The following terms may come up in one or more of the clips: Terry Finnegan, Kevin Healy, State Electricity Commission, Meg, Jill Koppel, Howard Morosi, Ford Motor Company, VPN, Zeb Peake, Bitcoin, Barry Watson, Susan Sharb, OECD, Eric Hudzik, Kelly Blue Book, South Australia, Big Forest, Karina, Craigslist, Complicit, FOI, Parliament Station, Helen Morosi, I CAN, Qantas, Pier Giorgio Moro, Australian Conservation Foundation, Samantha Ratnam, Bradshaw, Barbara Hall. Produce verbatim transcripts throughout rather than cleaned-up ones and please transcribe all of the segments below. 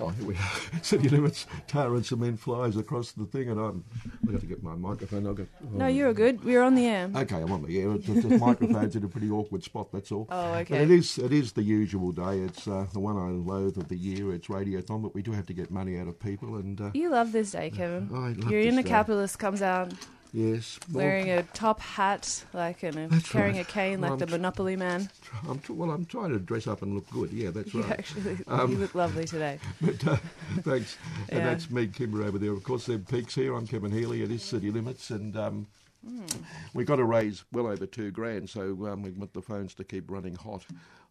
Oh, here we are. City Limits, tar and cement flies across the thing, and I'm... I've got to get my microphone. I've got, oh. No, you're good. We're on the air. Okay, I'm on the air. The microphone's in a pretty awkward spot, that's all. Oh, okay. But it is, it is the usual day. It's uh, the one I loathe of the year. It's Radiothon, but we do have to get money out of people. And uh, you love this day, Kevin. Uh, I love you're this in a capitalist, comes out... Yes. Wearing well, a top hat, like, and you know, carrying right. a cane well, like I'm the Monopoly man. I'm t- well, I'm trying to dress up and look good. Yeah, that's right. You actually, um, you look lovely today. But, uh, thanks. Yeah. And that's Meg, Kimber over there. Of course, Zeb Peake's here. I'm Kevin Healy. It is City Limits. And um, mm. we've got to raise well over two grand, so um, we want the phones to keep running hot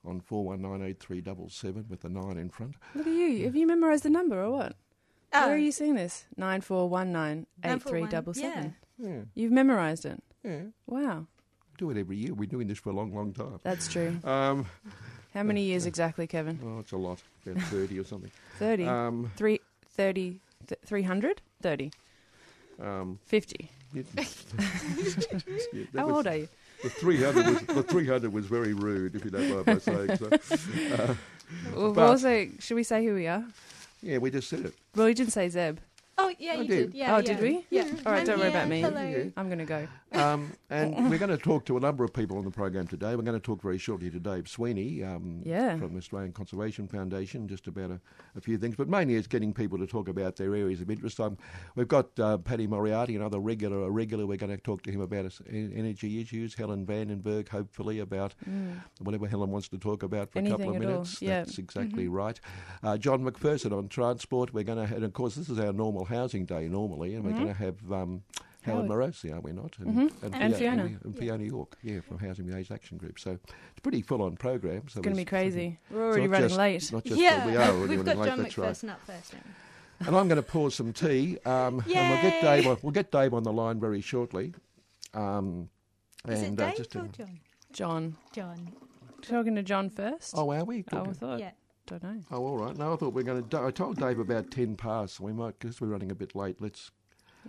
on four one nine eight three seven seven with the nine in front. Look at you. Yeah. Have you memorised the number or what? Oh. Where are you seeing this? nine four one nine eight three seven seven. Yeah. You've memorised it? Yeah. Wow. We do it every year. We're doing this for a long, long time. That's true. Um, How many years uh, exactly, Kevin? Oh, it's a lot. About thirty or something. thirty? Um, Three, thirty, th- three hundred? thirty. Um, fifty. Yeah. Yeah, how was, old are you? The three hundred was, the three hundred was very rude, if you don't mind my saying so. Uh, well, but, also, should we say who we are? Yeah, we just said it. Well, you didn't say Zeb. Oh, yeah, I you did. did. Yeah, oh, yeah. Did we? Yeah. All right, don't yeah, worry about me. Hello. I'm going to go. Um, and we're going to talk to a number of people on the program today. We're going to talk very shortly to Dave Sweeney um, yeah. from the Australian Conservation Foundation, just about a, a few things. But mainly it's getting people to talk about their areas of interest. Um, we've got uh, Paddy Moriarty, another regular, a regular. We're going to talk to him about energy issues. Helen Vandenberg, hopefully, about mm. whatever Helen wants to talk about for anything a couple of minutes. Yeah. That's exactly mm-hmm. right. Uh, John McPherson on transport. We're going to, and of course, this is our normal housing day normally, and we're mm-hmm. going to have um, Helen Morosi, are we not? And, mm-hmm. and, and Fiona. And, and Fiona York, yeah, from Housing with Age Action Group. So it's a pretty full-on programme. So it's going to be crazy. We're already running just, late. Not just yeah, we are already we've running got late, John that's McPherson right. up first. Now. And I'm going to pour some tea, um, and we'll get Dave. On, we'll get Dave on the line very shortly. Um, Is and, it Dave uh, just or John? John. John. Talking to John first. Oh, are we? Talking? Oh, I thought. Yeah. I don't know. Oh, all right. No, I thought we were going to... Do- I told Dave about ten past. We might... Because we're running a bit late. Let's...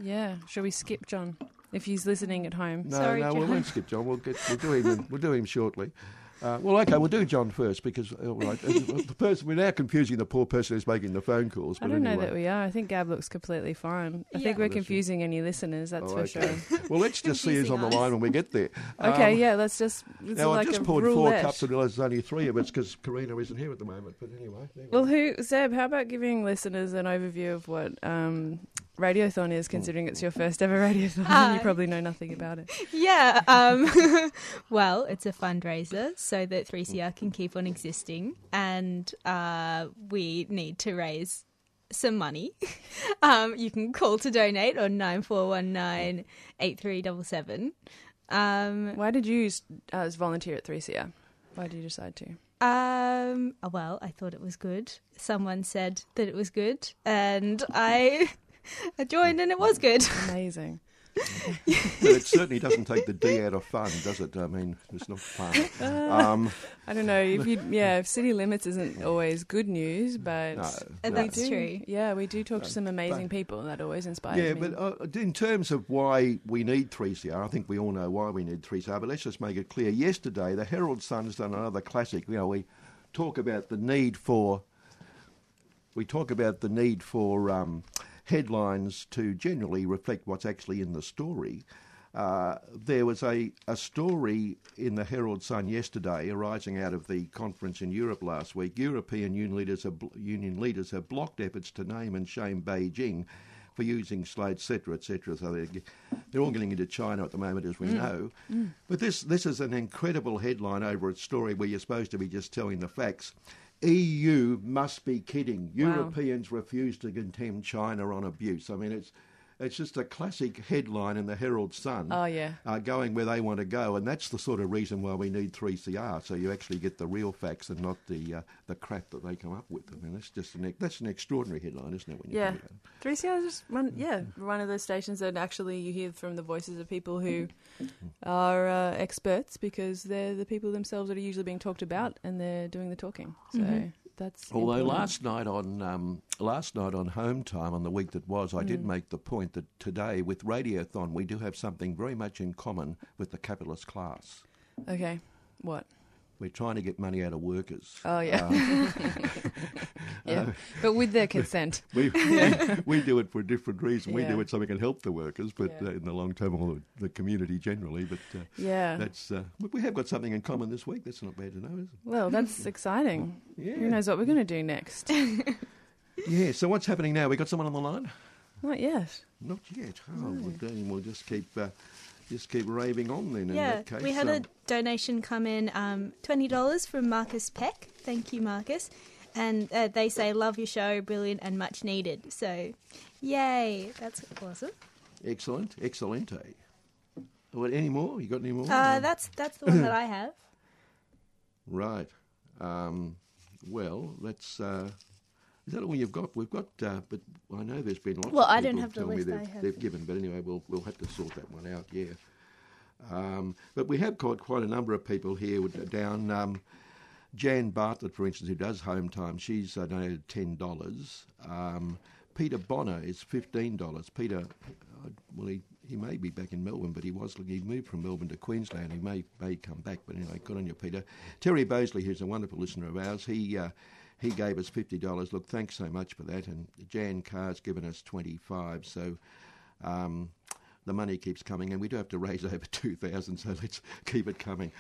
Yeah. Shall we skip John? If he's listening at home. No, Sorry, no, John. we won't skip John. We'll get... We'll do him, we'll do him shortly. Uh, well, OK, we'll do John first because... All right. The person, we're now confusing the poor person who's making the phone calls. But I don't anyway. know that we are. I think Gab looks completely fine. I yeah. think we're confusing any listeners, that's oh, for okay. sure. Well, let's just see who's on the line when we get there. OK, um, yeah, let's just... Now, like I just poured roulette. four cups and realised there's only three of us because Karina isn't here at the moment. But anyway... Well, who Zeb, how about giving listeners an overview of what... Um, Radiothon is, considering it's your first ever Radiothon uh, and you probably know nothing about it. Yeah, um, well, it's a fundraiser so that three C R can keep on existing, and uh, we need to raise some money. um, you can call to donate on nine four one nine eight three seven seven. Um, Why did you uh, volunteer at three C R? Why did you decide to? Um, well, I thought it was good. Someone said that it was good and I... I joined and it was good. Amazing. But it certainly doesn't take the D out of fun, does it? I mean, it's not fun. Um, I don't know. If you, yeah, if City Limits isn't always good news, but no, no. that's do, true. Yeah, we do talk no, to some amazing but, people, and that always inspires yeah, me. Yeah, but uh, in terms of why we need three C R, I think we all know why we need three C R. But let's just make it clear. Yesterday, the Herald Sun has done another classic. You know, we talk about the need for. We talk about the need for. Um, headlines to generally reflect what's actually in the story. Uh, there was a, a story in the Herald Sun yesterday arising out of the conference in Europe last week. European union leaders, are, union leaders have blocked efforts to name and shame Beijing for using slaves, et cetera, et cetera. So they're, they're all getting into China at the moment, as we mm. know. Mm. But this this is an incredible headline over a story where you're supposed to be just telling the facts. E U must be kidding. Wow. Europeans refuse to condemn China on abuse. I mean, it's It's just a classic headline in the Herald Sun. Oh, yeah. Uh, going where they want to go, and that's the sort of reason why we need three C R, so you actually get the real facts and not the uh, the crap that they come up with. I mean, that's just an that's an extraordinary headline, isn't it? When you yeah, three C R is just one. Yeah, one of those stations that actually you hear from the voices of people who are uh, experts, because they're the people themselves that are usually being talked about, and they're doing the talking. So. Mm-hmm. That's Although important. last night on um, last night on Home Time, on the week that was, I mm. did make the point that today with Radiothon we do have something very much in common with the capitalist class. Okay, what? We're trying to get money out of workers. Oh, yeah. Um, yeah. Uh, but with their consent. We, we, we do it for a different reason. Yeah. We do it so we can help the workers, but yeah. uh, in the long term, or the community generally. But uh, yeah. that's uh, we have got something in common this week. That's not bad to know, is it? Well, that's exciting. Yeah. Who knows what we're going to do next? Yeah, so what's happening now? We got someone on the line? Not yet. Not yet. Oh, no. Well, then we'll just keep... Uh, Just keep raving on then in yeah, that case. Yeah, we had um, a donation come in, um, twenty dollars from Marcus Peck. Thank you, Marcus. And uh, they say, love your show, brilliant and much needed. So, yay, that's awesome. Excellent, excellente. What, any more? You got any more? Uh, no. That's that's the one that I have. Right. Um, well, that's... Uh, Is that all you've got? We've got, uh, but I know there's been lots well, of people I don't have tell the list me they've, I have. they've given. But anyway, we'll we'll have to sort that one out, yeah. Um, but we have got quite a number of people here down. Um, Jan Bartlett, for instance, who does Home Time, she's uh, donated ten dollars. Um, Peter Bonner is fifteen dollars. Peter, uh, well, he, he may be back in Melbourne, but he was he moved from Melbourne to Queensland. He may, may come back, but anyway, good on you, Peter. Terry Bosley, who's a wonderful listener of ours, he... Uh, He gave us fifty dollars. Look, thanks so much for that. And Jan Carr's given us twenty-five dollars. So um, the money keeps coming. And we do have to raise over two thousand dollars, so let's keep it coming.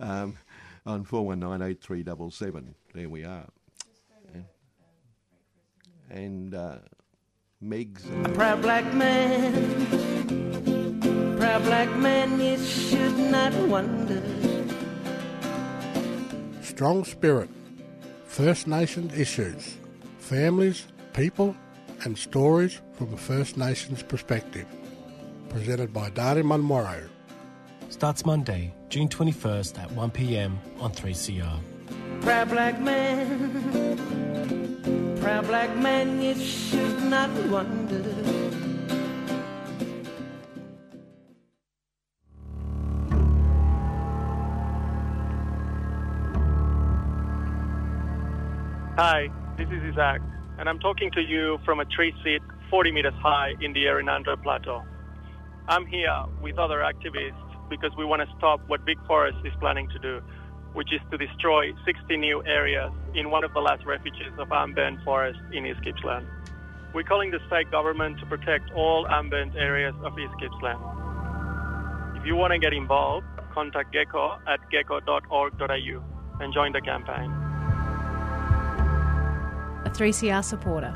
um, on four one nine, eight three seven seven. There we are. And uh, Meg's... A proud black man. Proud black man, you should not wonder. Strong spirit. First Nations issues, families, people and stories from a First Nations perspective. Presented by Darnie Munmuro. Starts Monday, June twenty-first at one p m on three C R. Proud black man, proud black man, you should not wonder. Hi, this is Isaac, and I'm talking to you from a tree seat forty metres high in the Errinundra Plateau. I'm here with other activists because we want to stop what Big Forest is planning to do, which is to destroy sixty new areas in one of the last refuges of unburned forest in East Gippsland. We're calling the state government to protect all unburned areas of East Gippsland. If you want to get involved, contact GECCO at gecko dot org dot a u and join the campaign. three C R supporter.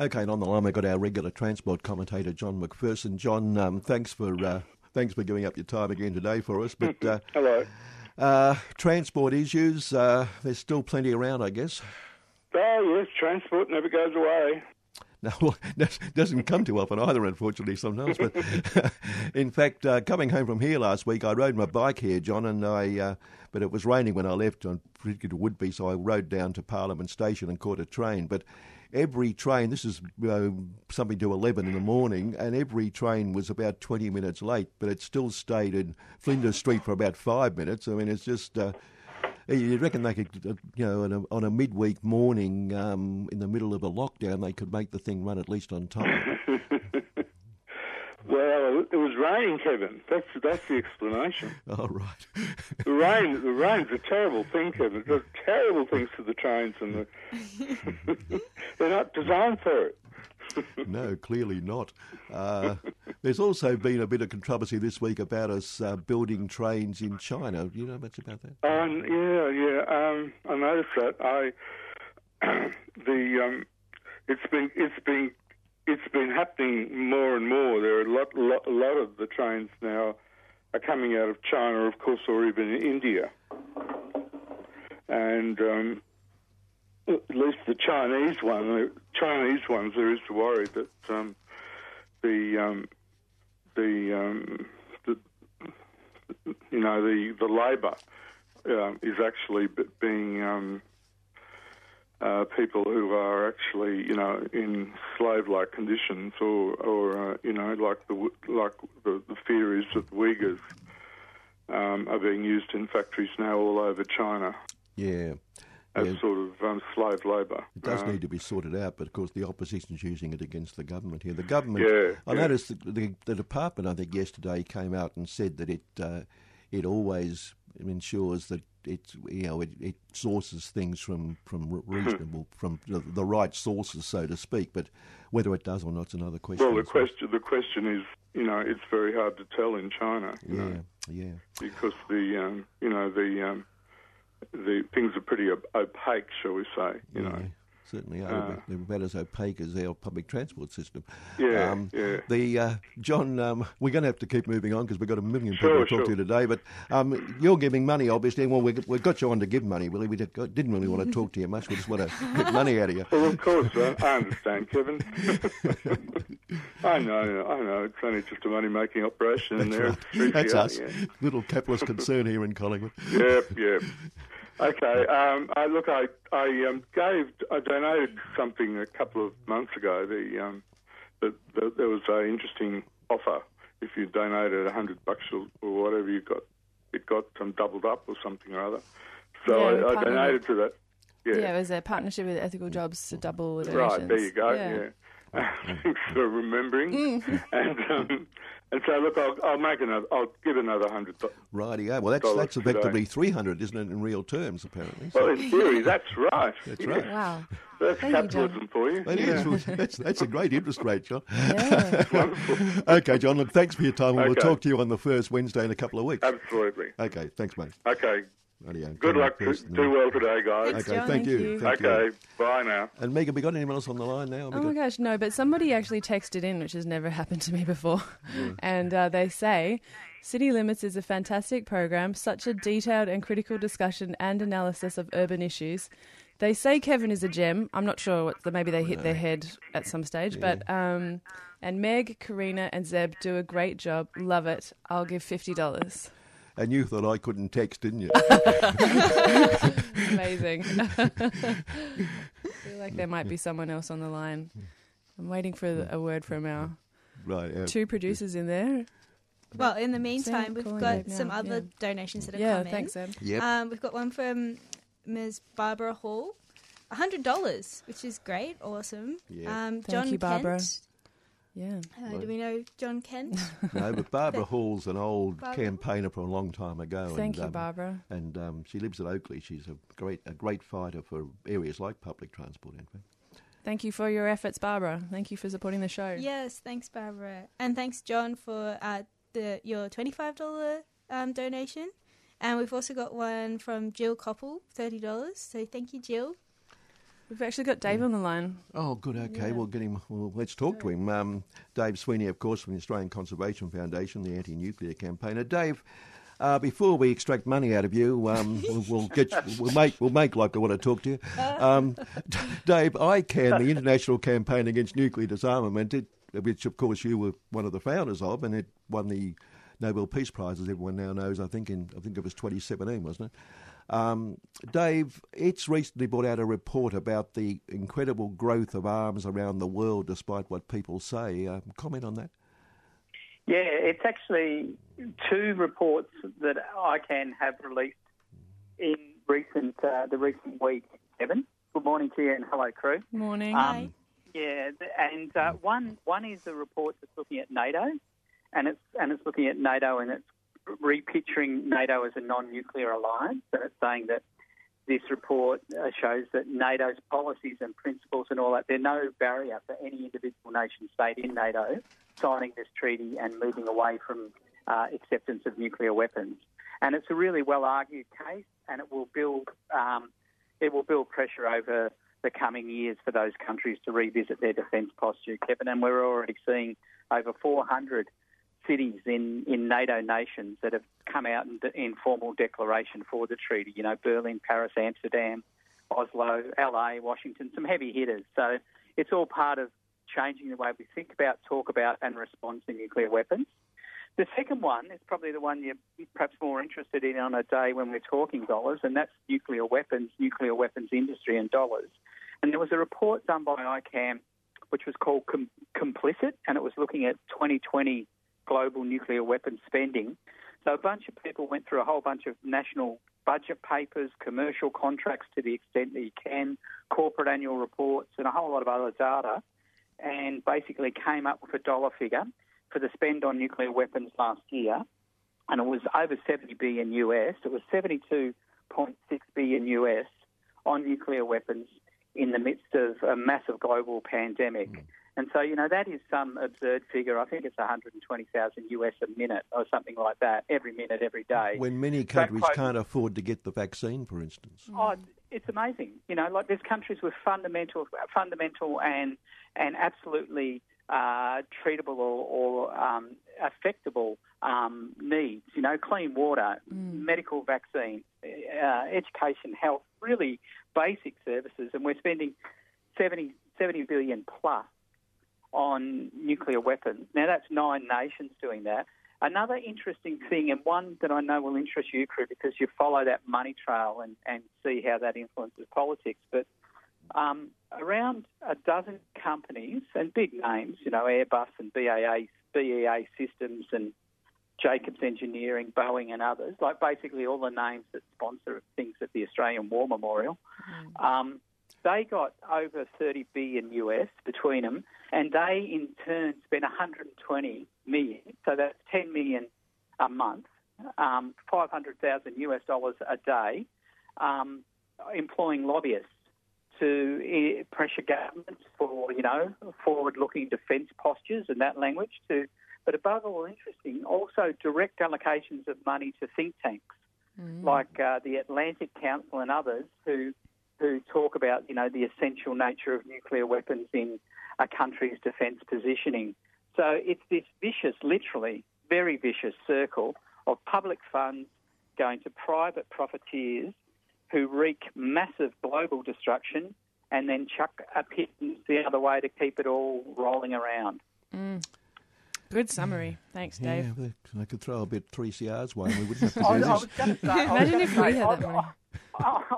Okay, and on the line we've got our regular transport commentator, John McPherson. John, um, thanks for uh, thanks for giving up your time again today for us. But uh, hello. Uh, transport issues. Uh, there's still plenty around, I guess. Oh yes, transport never goes away. No, well, that doesn't come too often either, unfortunately, sometimes. But in fact, uh, coming home from here last week, I rode my bike here, John, and I. Uh, but it was raining when I left, on it would be, so I rode down to Parliament Station and caught a train. But every train, this is you know, something to eleven in the morning, and every train was about twenty minutes late, but it still stayed in Flinders Street for about five minutes. I mean, it's just... Uh, You'd reckon they could, you know, on a, on a midweek morning um, in the middle of a lockdown, they could make the thing run at least on time. Well, it was raining, Kevin. That's that's the explanation. Oh, right. the rain, the rain's a terrible thing, Kevin. There's terrible things to the trains, and the they're not designed for it. No, clearly not. Uh, there's also been a bit of controversy this week about us uh, building trains in China. Do you know much about that? Um, yeah, yeah. Um, I noticed that. I the um, it's been it's been it's been happening more and more. There are a lot lot, a lot of the trains now are coming out of China, of course, or even India, and um, at least the Chinese one, the Chinese ones, there is the worry that um, the um, the, um, the you know the the labour uh, is actually being um, uh, people who are actually you know in slave-like conditions, or or uh, you know like the like the, the fear is that the Uyghurs um, are being used in factories now all over China. Yeah. As yeah. sort of um, slave labour. It does um, need to be sorted out, but of course the opposition's using it against the government here. The government, yeah, I yeah. noticed that the, the department, I think, yesterday came out and said that it uh, it always ensures that it you know it, it sources things from from reasonable from the, the right sources, so to speak. But whether it does or not is another question. Well, the question the question is, you know, it's very hard to tell in China. You yeah, know, yeah, because the um, you know the um, the things are pretty op- opaque, shall we say, you yeah, know. Certainly are. Uh, They're about as opaque as our public transport system. Yeah, um, yeah. The, uh, John, um, we're going to have to keep moving on because we've got a million people sure, to talk sure. to today, but um, you're giving money, obviously, and well, we, we've got you on to give money, Willie. We did, didn't really want to talk to you much. We just want to get money out of you. Well, of course, uh, I understand, Kevin. I know, I know. It's only just a money-making operation. That's there. Right. That's us. Yeah. Little capitalist concern here in Collingwood. Yep, yep. Okay. Um, I, look, I I um, gave, I donated something a couple of months ago. The, um, the, the there was an interesting offer. If you donated a hundred bucks or whatever, you got it got um, doubled up or something or other. So yeah, I, I donated to that. Yeah. yeah, it was a partnership with Ethical Jobs to double the donations. Right, there you go. Yeah. yeah. Thanks for remembering. and um, and so look, I'll, I'll make another. I'll give another hundred. Rightio. Well, that's that's effectively three hundred, isn't it, in real terms? Apparently. So. Well, in theory, that's right. That's right. Yeah. Wow. That's Thank capitalism you, for you. That yeah. is. That's that's a great interest rate, John. Yeah. Wonderful. Okay, John. Look, thanks for your time, and okay. we'll talk to you on the first Wednesday in a couple of weeks. Absolutely. Okay. Thanks, mate. Okay. Radio. Good luck. Do, do well today, guys. Thanks, okay, John, thank, thank you. you. Thank okay, you. Bye now. And Meg, have we got anyone else on the line now? Oh, my gosh, no, but somebody actually texted in, which has never happened to me before. Yeah. And uh, they say, City Limits is a fantastic program, such a detailed and critical discussion and analysis of urban issues. They say Kevin is a gem. I'm not sure. What the, maybe they hit no. their head at some stage. Yeah. But um, and Meg, Karina and Zeb do a great job. Love it. I'll give fifty dollars. And you thought I couldn't text, didn't you? Amazing. I feel like there might be someone else on the line. I'm waiting for a word from our right, uh, two producers in there. Well, in the meantime, we've got some other yeah. donations that have yeah, come in. Thanks, Em. Yep. Um, we've got one from Miz Barbara Hall. one hundred dollars, which is great, awesome. Yep. Um, Thank John you, Barbara. Kent. Yeah. Uh, do we know John Kent? No, but Barbara Hall's an old Barbara? campaigner from a long time ago. Thank and, you, um, Barbara. And um, she lives at Oakley. She's a great, a great fighter for areas like public transport, in fact. Thank you for your efforts, Barbara. Thank you for supporting the show. Yes, thanks, Barbara, and thanks, John, for uh, the your twenty-five dollar um, donation. And we've also got one from Jill Koppel, thirty dollars. So thank you, Jill. We've actually got Dave on the line. Oh, good. Okay, yeah. we'll get him. Well, let's talk to him. Um, Dave Sweeney, of course, from the Australian Conservation Foundation, the anti-nuclear campaigner. Dave, uh, before we extract money out of you, um, we'll, we'll get we'll make we'll make like I want to talk to you. Um, Dave, I CAN, the International Campaign Against Nuclear Disarmament, it, which of course you were one of the founders of, and it won the Nobel Peace Prize, as everyone now knows. I think in I think it was twenty seventeen, wasn't it? Um, Dave, it's recently brought out a report about the incredible growth of arms around the world, despite what people say. Um, comment on that? Yeah, it's actually two reports that I CAN have released in recent uh, the recent week. Kevin, good morning to you and hello, crew. Morning. Um, yeah, and uh, one one is a report that's looking at NATO, and it's and it's looking at NATO and its repicturing NATO as a non-nuclear alliance, and it's saying that this report shows that NATO's policies and principles and all that, they're no barrier for any individual nation state in NATO signing this treaty and moving away from uh, acceptance of nuclear weapons. And it's a really well-argued case, and it will build um, it will build pressure over the coming years for those countries to revisit their defence posture, Kevin, and we're already seeing over four hundred cities in, in NATO nations that have come out in, in formal declaration for the treaty, you know, Berlin, Paris, Amsterdam, Oslo, L A, Washington, some heavy hitters. So it's all part of changing the way we think about, talk about and respond to nuclear weapons. The second one is probably the one you're perhaps more interested in on a day when we're talking dollars, and that's nuclear weapons, nuclear weapons industry and dollars. And there was a report done by I CAN which was called Com- Complicit, and it was looking at twenty twenty global nuclear weapons spending. So a bunch of people went through a whole bunch of national budget papers, commercial contracts to the extent that you can, corporate annual reports and a whole lot of other data, and basically came up with a dollar figure for the spend on nuclear weapons last year, and it was over seventy billion U S. It was seventy-two point six billion U S on nuclear weapons in the midst of a massive global pandemic. Mm. And so, you know, that is some absurd figure. I think it's one hundred twenty thousand U S a minute or something like that, every minute, every day. When many countries quite, can't afford to get the vaccine, for instance. Oh, it's amazing. You know, like there's countries with fundamental fundamental and and absolutely uh, treatable or, or um, affectable um, needs, you know, clean water, mm. medical vaccine, uh, education, health, really basic services. And we're spending seventy, seventy billion plus on nuclear weapons. Now, that's nine nations doing that. Another interesting thing, and one that I know will interest you, Crew, because you follow that money trail and, and see how that influences politics, but um, around a dozen companies and big names, you know, Airbus and B A A, B E A Systems and Jacobs Engineering, Boeing and others, like basically all the names that sponsor things at the Australian War Memorial, mm. um, they got over thirty billion U S between them, and they in turn spent one hundred twenty million, so that's ten million a month, um, five hundred thousand U S dollars a day, um, employing lobbyists to pressure governments for, you know, forward-looking defence postures and that language to, but above all, interesting, also direct allocations of money to think tanks mm. like uh, the Atlantic Council and others who. who talk about, you know, the essential nature of nuclear weapons in a country's defence positioning. So it's this vicious, literally very vicious circle of public funds going to private profiteers who wreak massive global destruction and then chuck a pittance the other way to keep it all rolling around. Mm. Good summary. Thanks, Dave. Yeah, I could throw a bit three C R's way and we wouldn't have to do I, this. I was gonna say, I Imagine was gonna if say, we had I've, that money.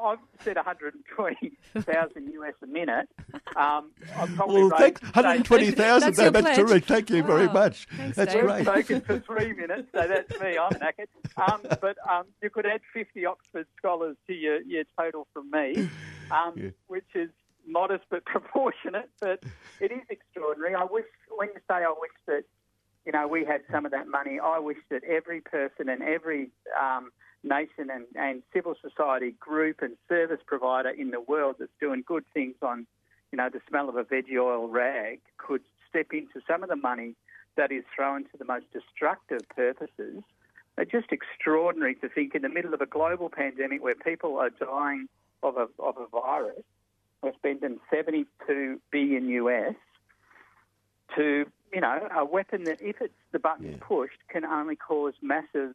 I've said one hundred twenty thousand U S a minute. Um, I'm probably well, right thanks, one hundred twenty thousand, that's, that's terrific. Thank you wow. very much. Thanks, that's Dave. Great. I've spoken for three minutes, so that's me. I'm knackered. Um, but um, you could add fifty Oxford scholars to your, your total from me, um, yeah. which is modest but proportionate, but it is extraordinary. I wish, when you say I wish that, you know, we had some of that money, I wish that every person and every um, nation and, and civil society group and service provider in the world that's doing good things on, you know, the smell of a veggie oil rag could step into some of the money that is thrown to the most destructive purposes. It's just extraordinary to think in the middle of a global pandemic where people are dying of a, of a virus, we're spending seventy-two billion U S to, you know, a weapon that, if it's the button yeah. pushed, can only cause massive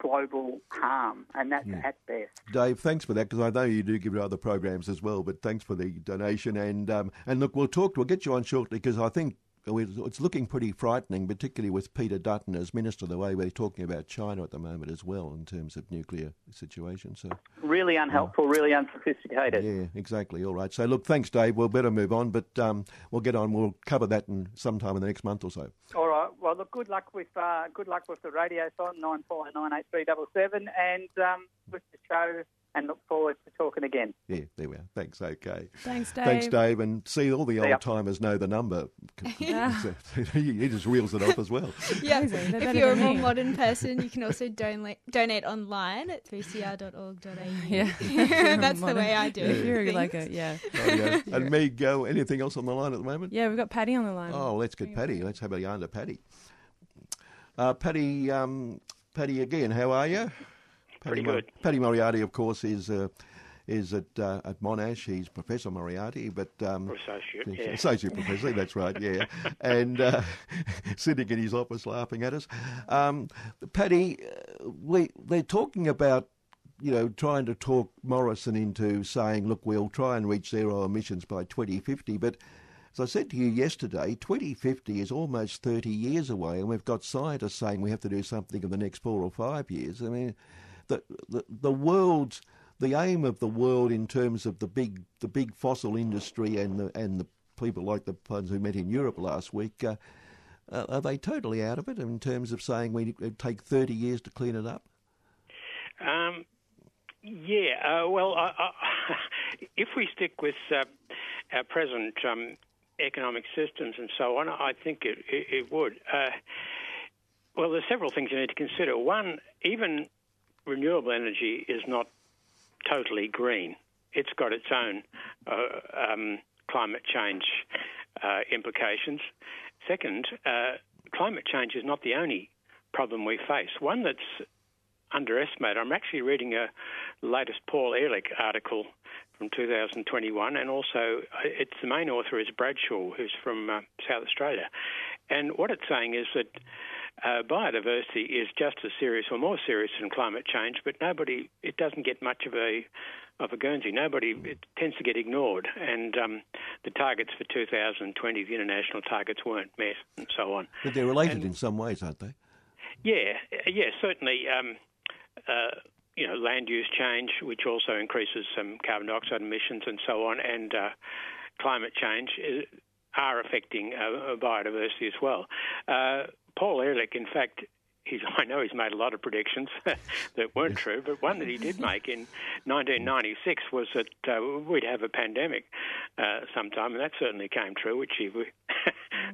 global harm, and that's yeah. at best. Dave, thanks for that, because I know you do give it other programs as well, but thanks for the donation. And um, and look, we'll talk, we'll get you on shortly, because I think it's looking pretty frightening, particularly with Peter Dutton as Minister, the way we're talking about China at the moment as well in terms of nuclear situation. So really unhelpful, uh, really unsophisticated. Yeah, exactly. All right. So, look, thanks, Dave. We'll better move on, but um, we'll get on. We'll cover that in sometime in the next month or so. All right. Well, look, good luck with uh, good luck with the Radiothon, nine four nine eight three seven seven, and um, with the show, and look forward to talking again. Yeah, there we are. Thanks, OK. Thanks, Dave. Thanks, Dave. And see, all the old-timers know the number. Yeah. He just reels it off as well. Yeah, exactly. If you're a more modern person, you can also donate donate online at three c r dot org dot a u. Yeah. That's modern. The way I do it. Yeah. If you're like a, yeah. Oh, yeah. And Meg, uh, anything else on the line at the moment? Yeah, we've got Paddy on the line. Oh, let's get Paddy. Let's have a yarn to Paddy. Uh, Paddy, um, Paddy again, how are you? Paddy, Mor- Paddy Moriarty, of course, is uh, is at uh, at Monash. He's Professor Moriarty, but um, associate, yeah. associate professor. That's right, yeah. And uh, sitting in his office, laughing at us. Um, Paddy, we they're talking about you know, trying to talk Morrison into saying, look, we'll try and reach zero emissions by twenty fifty. But as I said to you yesterday, twenty fifty is almost thirty years away, and we've got scientists saying we have to do something in the next four or five years. I mean, the the, the world's the aim of the world in terms of the big the big fossil industry and the and the people like the ones who met in Europe last week. Uh, Uh, are they totally out of it in terms of saying we, it'd take thirty years to clean it up? Um, yeah, uh, well, uh, uh, if we stick with uh, our present um, economic systems and so on, I think it, it, it would. Uh, well, there's several things you need to consider. One, even renewable energy is not totally green. It's got its own uh, um, climate change uh, implications. Second, uh, climate change is not the only problem we face. One that's underestimated, I'm actually reading a latest Paul Ehrlich article from two thousand twenty-one, and also it's the main author is Bradshaw, who's from uh, South Australia. And what it's saying is that uh, biodiversity is just as serious or more serious than climate change, but nobody, it doesn't get much of a of a Guernsey. Nobody, it tends to get ignored, and um, the targets for two thousand twenty, the international targets, weren't met, and so on. But they're related and, in some ways, aren't they? Yeah, yeah, certainly. Um, uh, you know, land use change, which also increases some carbon dioxide emissions, and so on, and uh, climate change is, are affecting uh, biodiversity as well. Uh, Paul Ehrlich, in fact, He's, I know he's made a lot of predictions that weren't yes. true, but one that he did make in nineteen ninety-six was that uh, we'd have a pandemic uh, sometime, and that certainly came true, which he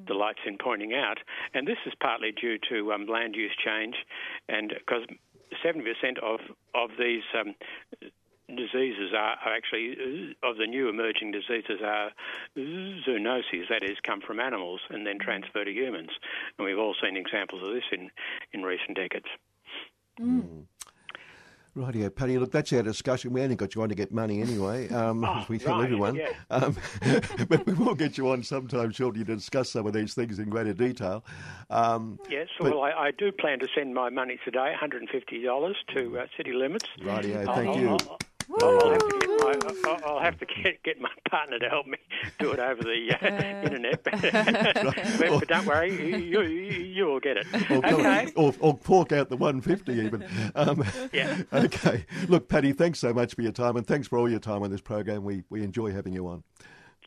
delights in pointing out. And this is partly due to um, land use change, and because seventy percent of, of these um, diseases are, are actually, of the new emerging diseases are zoonoses, that is, come from animals and then transfer to humans. And we've all seen examples of this in, in recent decades. Mm. Rightio, Paddy. Look, that's our discussion. We only got you on to get money anyway, um, oh, as we tell right, everyone. Yeah. Um, but we will get you on sometime shortly to discuss some of these things in greater detail. Um, yes, but, well, I, I do plan to send my money today, one hundred fifty dollars, to uh, City Limits. Rightio, thank I'll, you. I'll, I'll, I'll have to, get, my, I'll have to get, get my partner to help me do it over the uh, uh, internet. but, or, but don't worry, you, you, you will get it. Or, okay. or, or fork out the one hundred fifty even. Um, yeah. Okay. Look, Paddy, thanks so much for your time, and thanks for all your time on this program. We we enjoy having you on.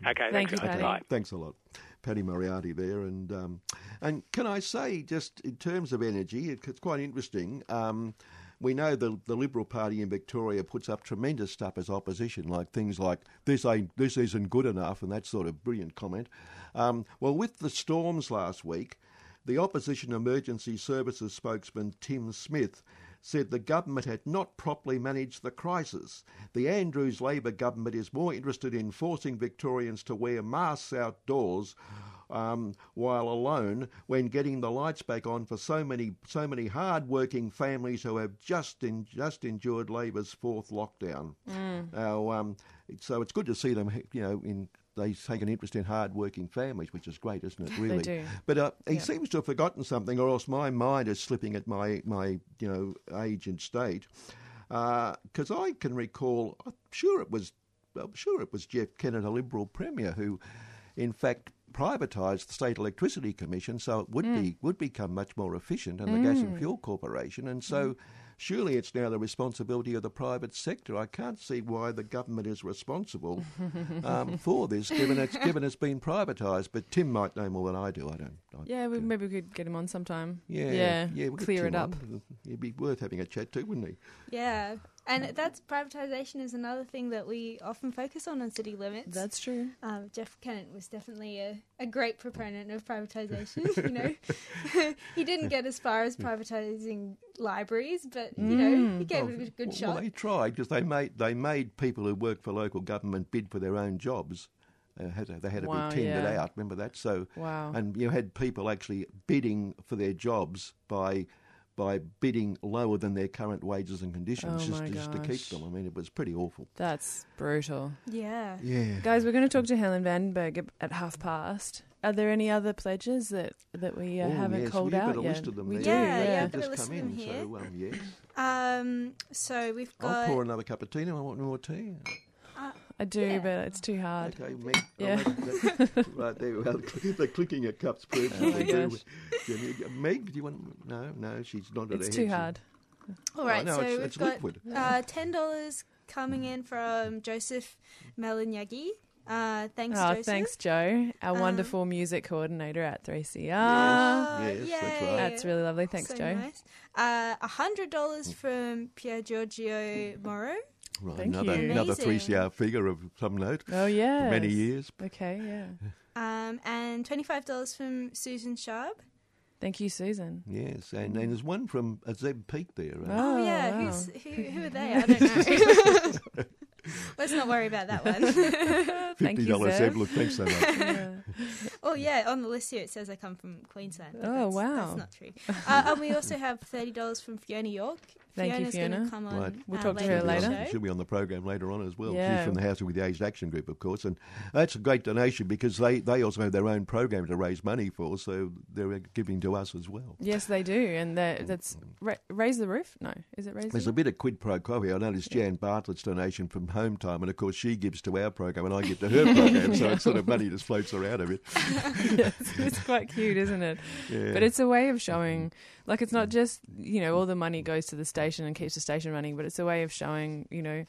Okay. Thank you, Paddy. Okay, thanks a lot. Paddy Moriarty there. And, um, and can I say, just in terms of energy, it's quite interesting. Um, We know the, the Liberal Party in Victoria puts up tremendous stuff as opposition, like things like, this ain't, this isn't good enough, and that sort of brilliant comment. Um, well, with the storms last week, the Opposition Emergency Services spokesman Tim Smith said the government had not properly managed the crisis. The Andrews Labor government is more interested in forcing Victorians to wear masks outdoors Um, while alone, when getting the lights back on for so many so many hard-working families who have just in, just endured Labor's fourth lockdown. Mm. Now, um, so it's good to see them, you know, in they take an interest in hard-working families, which is great, isn't it? Really, they do. But uh, he yeah. seems to have forgotten something, or else my mind is slipping at my my you know age and state, because uh, I can recall, I'm sure it was, I'm sure it was Jeff Kennett, a Liberal Premier, who, in fact, privatised the State Electricity Commission, so it would mm. be would become much more efficient, and mm. the Gas and Fuel Corporation, and so mm. surely it's now the responsibility of the private sector. I can't see why the government is responsible um, for this, given it's given it's been privatised. But Tim might know more than I do. I don't. I yeah, we, don't. Maybe we could get him on sometime. Yeah, yeah, yeah we'll clear it up. On. It'd be worth having a chat too, wouldn't he? Yeah. And that's privatisation is another thing that we often focus on on City Limits. That's true. Um, Jeff Kennett was definitely a, a great proponent of privatisation, you know. He didn't get as far as privatising libraries, but, you know, mm. he gave well, it a good well, shot. Well, they tried, because they made, they made people who work for local government bid for their own jobs. Uh, had to, they had to wow, be tendered yeah. out, remember that? So, wow. And you had people actually bidding for their jobs by... by bidding lower than their current wages and conditions oh just, just to keep them. I mean, it was pretty awful. That's brutal. Yeah. Yeah. Guys, we're going to talk to Helen Vandenberg at half past. Are there any other pledges that, that we uh, oh, haven't yes, called out yet? We've got a list of them. We there. do. Yeah, yeah. I've got a list of them here. So, um, yes. um, so we've got... I'll pour another cup of tea now. I want more tea. Uh, I do, yeah. but it's too hard. Okay, Meg. Yeah. That, right there. Well, the clicking of cups proves oh they do. Meg, do you want... No, no, she's not at It's too hard. All right, oh, no, so it's, we've it's got liquid. Uh, ten dollars coming in from Joseph Malignaggi. Uh, thanks, oh, Joseph. Thanks, Joe, our um, wonderful music coordinator at three C R. Yes, yes, that's right. That's really lovely. Thanks, so Joe. Nice. Uh, one hundred dollars from Pier Giorgio Moro. Right, Thank another, you. Another three C R figure of some note. Oh, yeah. Many years. Okay, yeah. Um, and twenty-five dollars from Susan Sharb. Thank you, Susan. Yes, and, and there's one from Zeb Peake there. Right? Oh, oh, yeah. Wow. Who's, who, who are they? I don't know. Let's not worry about that one. fifty dollars Thank you, Zeb. Look, thanks so much. Yeah. Oh, yeah, on the list here it says I come from Queensland. Oh, that's, wow. That's not true. Uh, and we also have thirty dollars from Fiona York. Thank Fiona's you, Fiona. Come on, right. We'll uh, talk to her later. later. She'll be on the program later on as well. Yeah. She's from the Housing with the Aged Action Group, of course, and that's a great donation because they, they also have their own program to raise money for, so they're giving to us as well. Yes, they do, and that's ra- Raise the Roof. No, is it Raise? There's the a bit of quid pro quo here. I noticed Jan Bartlett's donation from Home Time, and of course she gives to our program, and I give to her program, so it's sort of money just floats around a bit. Yes, it's quite cute, isn't it? Yeah. But it's a way of showing, like, it's not just you know all the money goes to the state. And keeps the station running, but it's a way of showing, you know,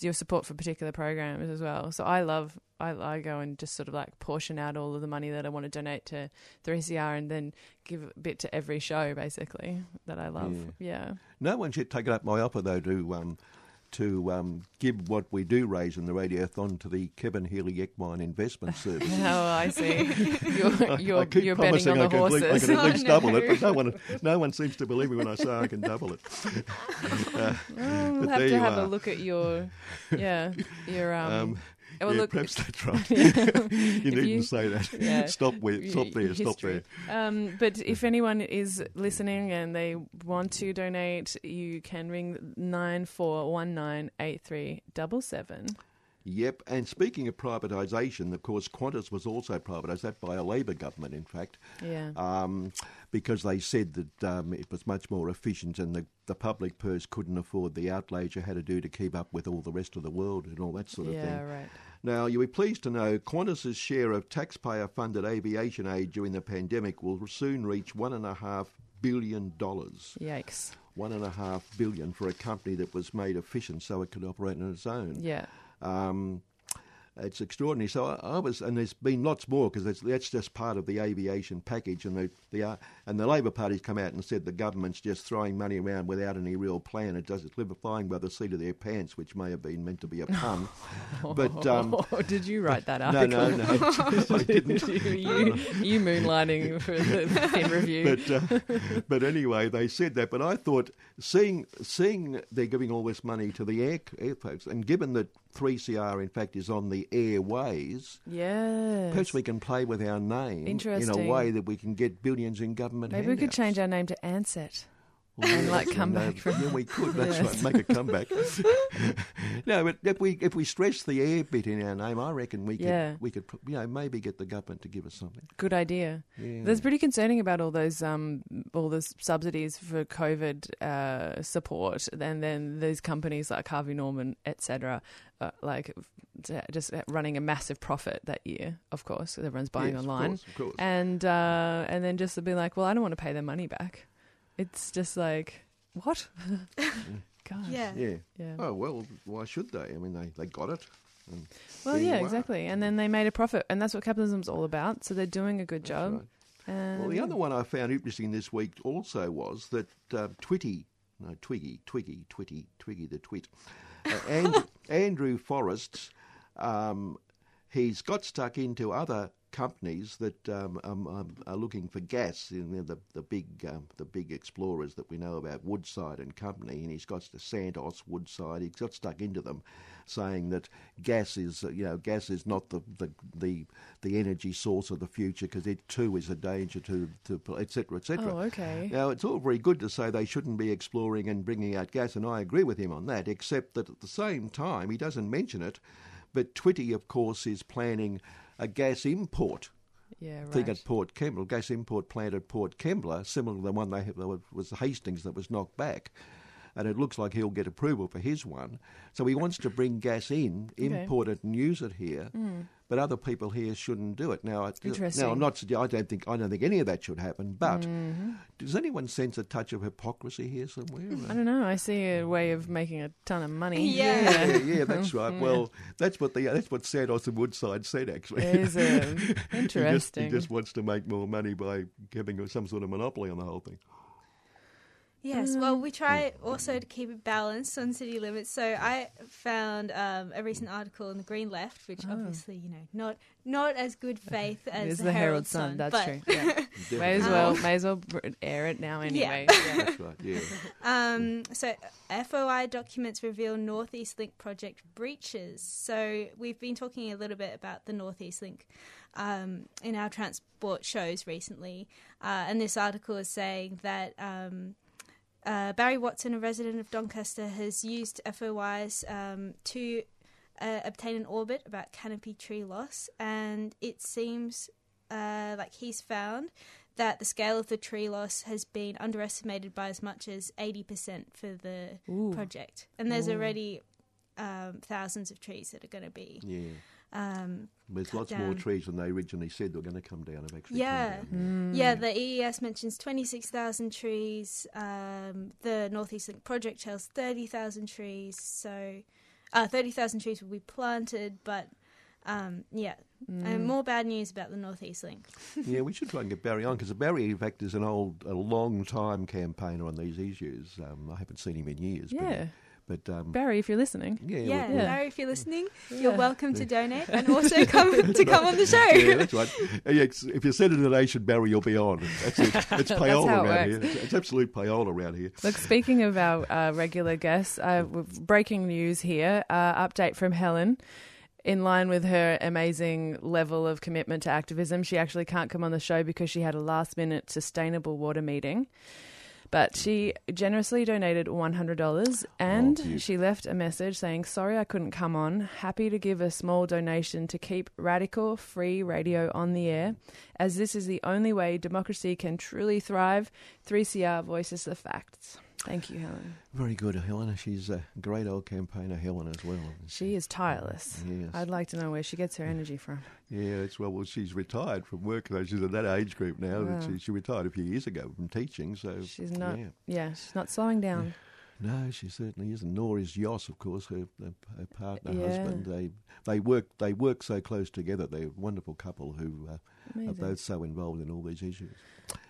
your support for particular programs as well. So I love, I, I go and just sort of like portion out all of the money that I want to donate to three C R and then give a bit to every show basically that I love. Yeah. yeah. No one should take it up my offer though to um, to um, give what we do raise in the Radiothon to the Kevin Healy Equine Investment Service. Oh, I see. You're, you're, I keep you're promising betting on the I horses. Leave, I can at least oh, no. double it, but no one, no one seems to believe me when I say I can double it. Uh, well, we'll have to have are. a look at your, yeah, your... um. um Oh, well, yeah, look, perhaps that's right. Yeah. you needn't you, say that. Yeah. Stop, where, stop there, History. stop there. Um, but if anyone is listening and they want to donate, you can ring nine four one nine eight three seven seven. Yep, and speaking of privatisation, of course, Qantas was also privatised, that by a Labor government, in fact, yeah. um, because they said that um, it was much more efficient and the, the public purse couldn't afford the outlays you had to do to keep up with all the rest of the world and all that sort of yeah, thing. Yeah, right. Now, you'll be pleased to know Qantas's share of taxpayer-funded aviation aid during the pandemic will soon reach one point five billion dollars. Yikes. one point five billion dollars for a company that was made efficient so it could operate on its own. Yeah. Um, it's extraordinary. So I, I was, and there's been lots more because that's, that's just part of the aviation package. And the, the uh, and the Labor Party's come out and said the government's just throwing money around without any real plan. It does, it's flying by the seat of their pants, which may have been meant to be a pun. But um, did you write that article? No, no, no. I didn't. you, you moonlighting for the Fin Review. But, uh, but anyway, they said that. But I thought, seeing seeing they're giving all this money to the air, air folks, and given that three C R, in fact, is on the airways. Yes. Perhaps we can play with our name in a way that we can get billions in government Maybe handouts. We could change our name to ANSET. Well, and like come back from yeah, we could. That's yes. right. Make a comeback. No, but if we if we stress the air bit in our name, I reckon we could yeah. we could you know maybe get the government to give us something. Good idea. Yeah. That's pretty concerning about all those um all those subsidies for COVID uh, support, and then these companies like Harvey Norman, et cetera, uh, like just running a massive profit that year. Of course, everyone's buying yes, online, of course, of course. and uh, and then just to be like, well, I don't want to pay their money back. It's just like, what? God. Yeah. yeah. Yeah. Oh, well, why should they? I mean, they, they got it. And well, yeah, exactly. And then they made a profit. And that's what capitalism's all about. So they're doing a good that's job. Right. Um, well, the other one I found interesting this week also was that uh, Twitty, no, Twiggy, Twiggy, Twitty, Twiggy the Twit, uh, and, Andrew Forrest's, um, he's got stuck into other companies that um, um, are looking for gas in the the big um, the big explorers that we know about, Woodside and company, and he's got to Santos, Woodside. He's got stuck into them, saying that gas is you know gas is not the the, the, the energy source of the future because it too is a danger to to et cetera, et cetera. Oh, okay. Now it's all very good to say they shouldn't be exploring and bringing out gas, and I agree with him on that. Except that at the same time he doesn't mention it, but Twitty, of course, is planning a gas import Yeah, right. thing at Port Kembla, gas import plant at Port Kembla, similar to the one they have, was Hastings that was knocked back. And it looks like he'll get approval for his one. So he wants to bring gas in, import okay. it and use it here, mm. but other people here shouldn't do it. Now, Interesting. now I'm not, I don't think I don't think any of that should happen, but mm-hmm. does anyone sense a touch of hypocrisy here somewhere? I don't know. I see a way of making a ton of money. Yeah, yeah, yeah, yeah that's right. Well, that's what the that's what Santos and Woodside said, actually. It is um, interesting. he, just, he just wants to make more money by having some sort of monopoly on the whole thing. Yes, well, we try also to keep it balanced on city limits. So I found um, a recent article in the Green Left, which oh. obviously, you know, not not as good faith as the, the Herald Sun. Sun that's true. Yeah. may as well, um, may as well air it now anyway. Yeah. Yeah. That's right. Yeah. Um, so F O I documents reveal North East Link project breaches. So we've been talking a little bit about the North East Link um, in our transport shows recently, uh, and this article is saying that. Um, Uh, Barry Watson, a resident of Doncaster, has used F O Is um, to uh, obtain an orbit about canopy tree loss, and it seems uh, like he's found that the scale of the tree loss has been underestimated by as much as eighty percent for the Ooh. project. And there's Ooh. already um, thousands of trees that are going to be... Yeah. Um, There's lots down. more trees than they originally said they were going to come down. Have actually yeah. Down. Mm. yeah, the E E S mentions twenty-six thousand trees. Um, the North East Link project tells thirty thousand trerees. So uh, thirty thousand trees will be planted, but um, yeah, mm. and more bad news about the North East Link. yeah, we should try and get Barry on because Barry, in fact, is an old, a long-time campaigner on these issues. Um, I haven't seen him in years. Yeah. But But, um, Barry, if you're listening, yeah, yeah, yeah. Barry, if you're listening, yeah. you're welcome to donate and also come to come on the show. Yeah, that's right. If you send a donation, Barry, you'll be on. That's it. It's payola that's around it here. It's absolute payola around here. Look, speaking of our uh, regular guests, uh, breaking news here. Uh, update from Helen. In line with her amazing level of commitment to activism, she actually can't come on the show because she had a last-minute sustainable water meeting. But she generously donated one hundred dollars and oh, she left a message saying, sorry I couldn't come on. Happy to give a small donation to keep radical free radio on the air, as this is the only way democracy can truly thrive. three C R voices the facts. Thank you, Helen. Very good, Helen. She's a great old campaigner, Helen, as well. She, she is tireless. Yes. I'd like to know where she gets her energy from. Yeah, it's, well, well, she's retired from work, though. She's at that age group now. Wow. She, she retired a few years ago from teaching, so... She's not, yeah, yeah she's not slowing down. No, she certainly isn't, nor is Yoss, of course, her, her partner, yeah. husband. They they work They work so close together. They're a wonderful couple who... Uh, Amazing. Are both so involved in all these issues.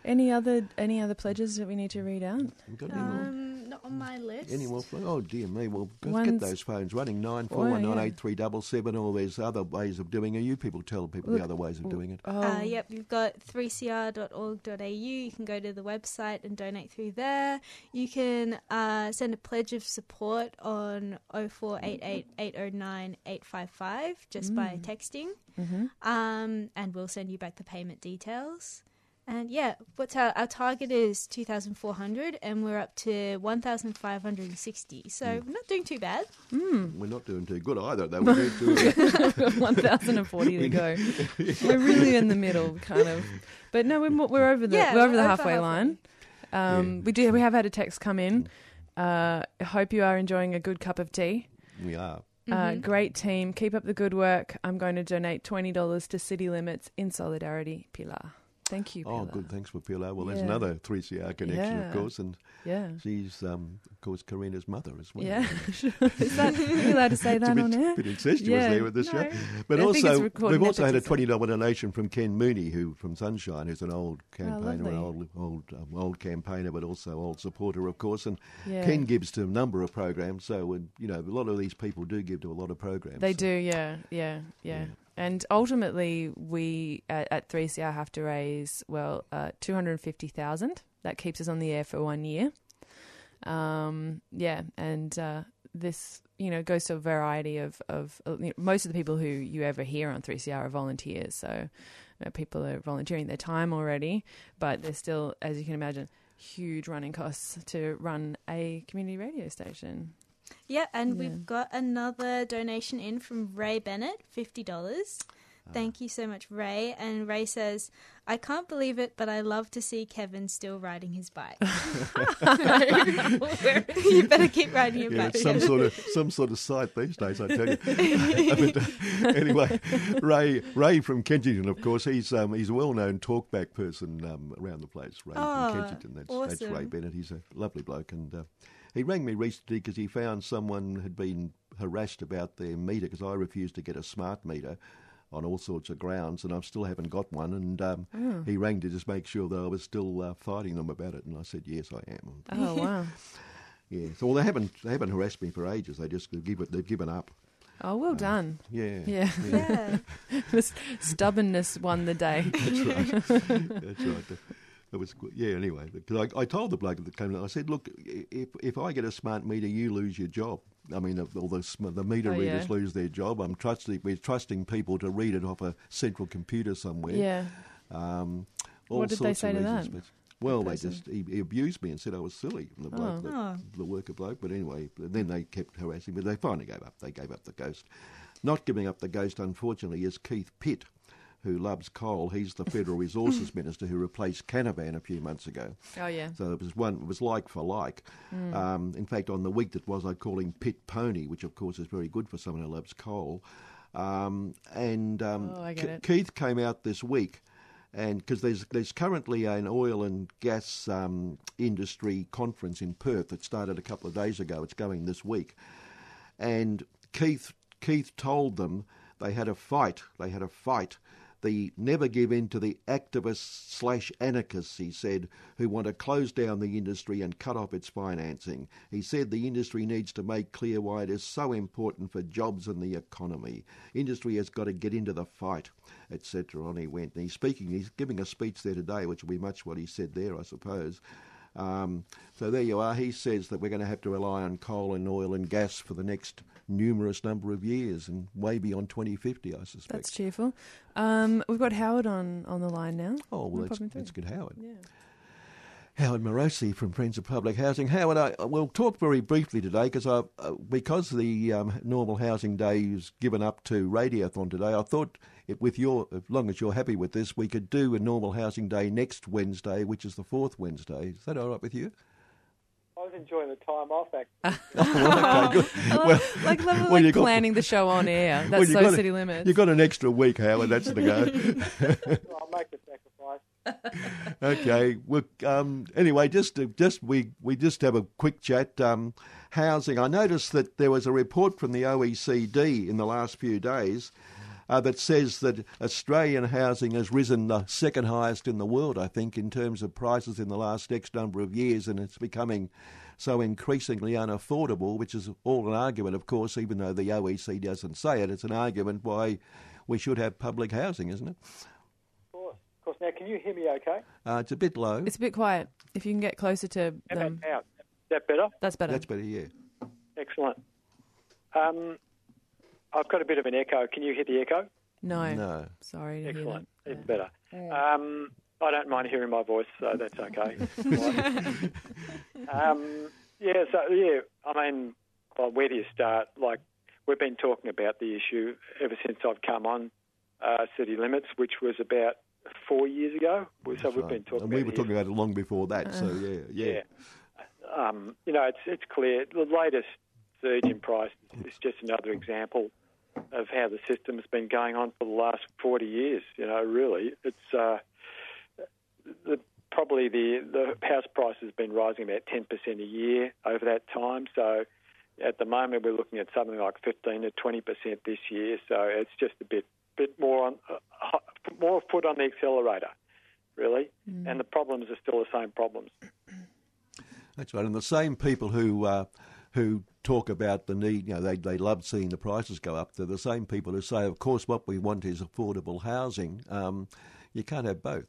Any other any other pledges that we need to read out? Got any um, more? Not on my list. Any more? Oh dear me! Well, One's... get those phones running. Nine four one nine eight three double seven. All these other ways of doing it. You people tell people Look, the other ways of doing it. Oh. Uh, yep, you've got three c r dot org dot a u. You can go to the website and donate through there. You can uh, send a pledge of support on oh four eight eight eight oh nine eight five five just mm. by texting. Mm-hmm. Um, and we'll send you back the payment details. And yeah, what's our, our target is two thousand four hundred and we're up to one thousand five hundred sixty. So mm. we're not doing too bad. Mm. We're not doing too good either. Though. We're doing too one thousand forty to go. We're really in the middle, kind of. But no, we're we're over the yeah, we're over the halfway, halfway line. Um, yeah. We do we have had a text come in. Uh, I hope you are enjoying a good cup of tea. We are. Uh, mm-hmm. Great team. Keep up the good work. I'm going to donate twenty dollars to City Limits in solidarity, Pilar. Thank you, Pilar. Oh, good. Thanks for Pilar. Well, yeah. there's another three C R connection, yeah. of course. And yeah. she's, um, of course, Karina's mother as well. Yeah. Is that, are you allowed to say that on bit, air? It's a bit incestuous yeah. there with this no. show. But I also, we've also had a twenty dollars donation from Ken Mooney, who from Sunshine, who's an old campaigner, oh, an old old, um, old campaigner, but also old supporter, of course. And yeah. Ken gives to a number of programs. So, and, you know, a lot of these people do give to a lot of programs. They so. do, yeah, yeah, yeah. yeah. And ultimately, we at, at three C R have to raise, well, uh, two hundred fifty thousand dollars. That keeps us on the air for one year. Um, yeah, and uh, this, you know, goes to a variety of, of you know, most of the people who you ever hear on three C R are volunteers. So you know, people are volunteering their time already, but there's still, as you can imagine, huge running costs to run a community radio station. Yeah, and yeah. we've got another donation in from Ray Bennett, fifty dollars. Thank you so much, Ray. And Ray says, I can't believe it, but I love to see Kevin still riding his bike. You better keep riding your yeah, bike. It's some sort of some sort of sight these days, I tell you. But, uh, anyway, Ray Ray from Kensington, of course, he's um, he's a well-known talkback person um, around the place. Ray oh, from Kensington, that's, awesome. that's Ray Bennett. He's a lovely bloke, and uh, he rang me recently because he found someone had been harassed about their meter because I refused to get a smart meter on all sorts of grounds, and I still haven't got one. And um, oh. he rang to just make sure that I was still uh, fighting them about it, and I said, yes, I am. Oh, wow. Yeah, so well, they haven't they haven't harassed me for ages. They just give it, they've given up. Oh, well uh, done. Yeah. Yeah. yeah. yeah. Stubbornness won the day. That's right. That's right. It was good. Yeah, anyway, because I, I told the bloke that came, I said, look, if if I get a smart meter, you lose your job. I mean, all the, the meter oh, readers yeah. lose their job. I'm trusting we're trusting people to read it off a central computer somewhere. Yeah. Um, all what did sorts they say of to reasons, that? Well, they just he, he abused me and said I was silly. The bloke, oh. the, oh. the worker bloke. But anyway, then they kept harassing me. They finally gave up. They gave up the ghost. Not giving up the ghost, unfortunately, is Keith Pitt, who loves coal. He's the Federal Resources Minister who replaced Canavan a few months ago. Oh, yeah. So it was one. It was like for like. Mm. Um, in fact, on the week that was, I'd call him Pit Pony, which, of course, is very good for someone who loves coal. Um, and um, oh, I get K- it. Keith came out this week, and because there's, there's currently an oil and gas um, industry conference in Perth that started a couple of days ago. It's going this week. And Keith Keith told them they had a fight. They had a fight. The never give in to the activists slash anarchists, he said, who want to close down the industry and cut off its financing. He said the industry needs to make clear why it is so important for jobs and the economy. Industry has got to get into the fight, et cetera. On he went. And he's speaking, he's giving a speech there today, which will be much what he said there, I suppose. Um, so there you are. He says that we're going to have to rely on coal and oil and gas for the next numerous number of years and way beyond twenty fifty, I suspect. That's cheerful. Um, we've got Howard on, on the line now. Oh, well, that's, that's good, Howard. Yeah. Helen Morosi from Friends of Public Housing. Howard, I will talk very briefly today because I uh, because the um, normal housing day is given up to Radiothon today. I thought, if, with your as long as you're happy with this, we could do a normal housing day next Wednesday, which is the fourth Wednesday. Is that all right with you? I was enjoying the time off, actually. oh, okay, good. Well, like, well, like got, planning the show on air. That's well, so City a, Limits. You've got an extra week, Howard. That's the go. I'll make the sacrifice. Okay. Well, um, anyway, just just we we just have a quick chat. Um, housing. I noticed that there was a report from the O E C D in the last few days uh, that says that Australian housing has risen the second highest in the world, I think, in terms of prices in the last X number of years, and it's becoming so increasingly unaffordable, which is all an argument, of course, even though the O E C D doesn't say it. It's an argument why we should have public housing, isn't it? Of course. Now, can you hear me okay? Uh, it's a bit low. It's a bit quiet. If you can get closer to them. How about now? Is that better? That's better. That's better, yeah. Excellent. Um, I've got a bit of an echo. Can you hear the echo? No. No. Sorry to hear that. Excellent. Even better. Yeah. Um, I don't mind hearing my voice, so that's okay. um, yeah, so, yeah, I mean, well, where do you start? Like, we've been talking about the issue ever since I've come on uh, City Limits, which was about four years ago. That's so we've right. been talking and about it. We were here. talking about it long before that, uh, so yeah. Yeah. yeah. Um, you know, it's it's clear. The latest surge in prices is just another example of how the system has been going on for the last forty years, you know, really. It's uh, the, probably the, the house price has been rising about ten percent a year over that time, so at the moment we're looking at something like fifteen to twenty percent this year, so it's just a bit bit more on uh, more foot on the accelerator, really, mm. and the problems are still the same problems. That's right, and the same people who uh, who talk about the need, you know, they they love seeing the prices go up. They're the same people who say, of course, what we want is affordable housing. Um, you can't have both.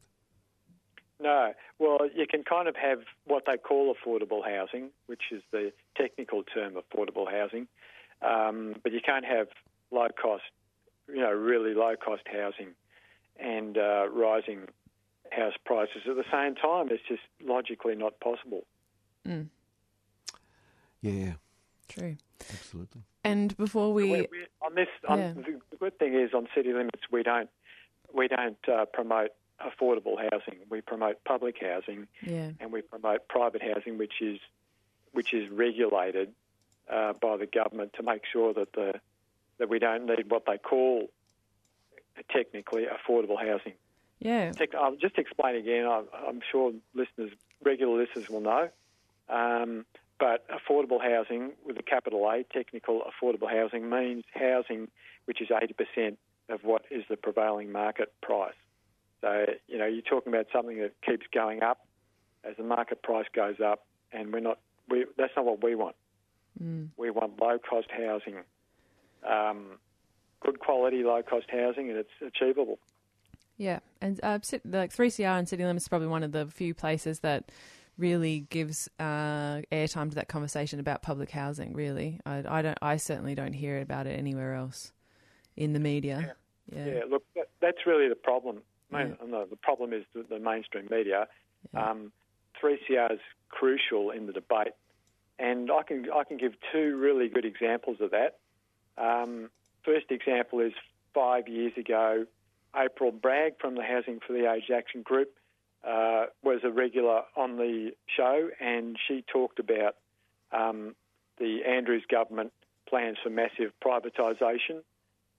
No, well, you can kind of have what they call affordable housing, which is the technical term, affordable housing, um, but you can't have low cost. You know, really low-cost housing and uh, rising house prices at the same time. It's just logically not possible. Mm. Yeah. True. Absolutely. And before we... We're, we're, on this, on, yeah. The good thing is on City Limits we don't we don't uh, promote affordable housing. We promote public housing, yeah. and we promote private housing, which is which is regulated uh, by the government to make sure that the that we don't need what they call technically affordable housing. Yeah. I'll just explain again. I'm sure listeners, regular listeners, will know. Um, But affordable housing, with a capital A, technical affordable housing, means housing which is eighty percent of what is the prevailing market price. So, you know, you're talking about something that keeps going up as the market price goes up, and we're not, we, that's not what we want. Mm. We want low-cost housing, um, good quality low-cost housing, and it's achievable. Yeah, and uh, like three C R and City Limits is probably one of the few places that really gives uh, airtime to that conversation about public housing, really. I, I don't. I certainly don't hear about it anywhere else in the media. Yeah, yeah. yeah look, that, that's really the problem. Main, yeah. no, the problem is the, the mainstream media. Yeah. Um, three C R is crucial in the debate, and I can I can give two really good examples of that. Um, first example is five years ago, April Bragg from the Housing for the Aged Action Group Uh, was a regular on the show, and she talked about um, the Andrews government plans for massive privatisation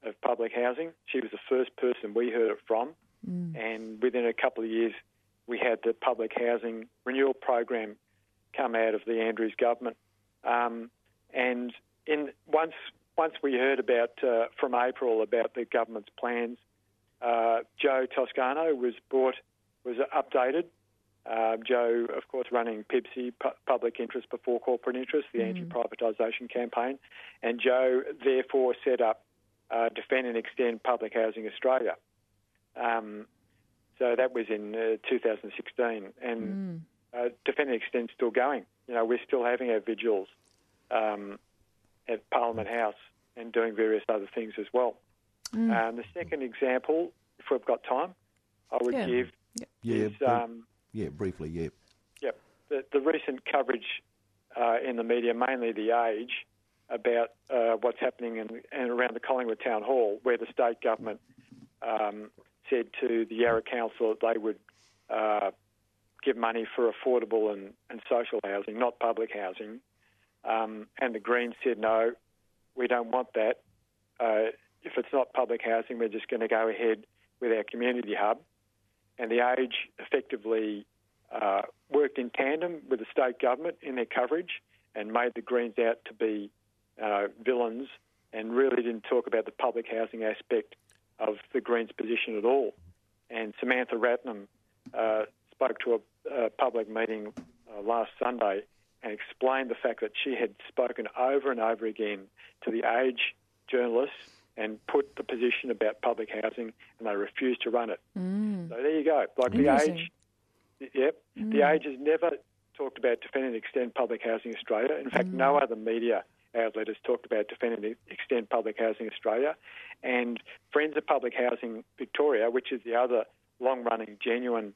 of public housing. She was the first person we heard it from, mm. and within a couple of years we had the public housing renewal program come out of the Andrews government. Um, and in once once we heard about uh, from April about the government's plans, uh, Joe Toscano was brought... was updated. Uh, Joe, of course, running P I B C, P- Public Interest Before Corporate Interest, the mm. anti-privatisation campaign, and Joe therefore set up uh, Defend and Extend Public Housing Australia. Um, so that was in uh, two thousand sixteen, and mm. uh, Defend and Extend's still going. You know, we're still having our vigils um, at Parliament House and doing various other things as well. Mm. Um, the second example, if we've got time, I would yeah. give... Yep. Yeah, is, um, yeah, briefly, yeah. Yep. The, the recent coverage uh, in the media, mainly The Age, about uh, what's happening in, and around the Collingwood Town Hall, where the state government um, said to the Yarra Council that they would uh, give money for affordable and, and social housing, not public housing. Um, and the Greens said, no, we don't want that. Uh, if it's not public housing, we're just going to go ahead with our community hub. And The Age effectively uh, worked in tandem with the state government in their coverage and made the Greens out to be uh, villains, and really didn't talk about the public housing aspect of the Greens' position at all. And Samantha Ratnam uh, spoke to a, a public meeting uh, last Sunday and explained the fact that she had spoken over and over again to The Age journalists and put the position about public housing, and they refused to run it. Mm. So there you go. Like The Age, yep, mm. The Age has never talked about Defend and Extend Public Housing Australia. In fact, mm. no other media outlet has talked about Defend and Extend Public Housing Australia. And Friends of Public Housing Victoria, which is the other long-running, genuine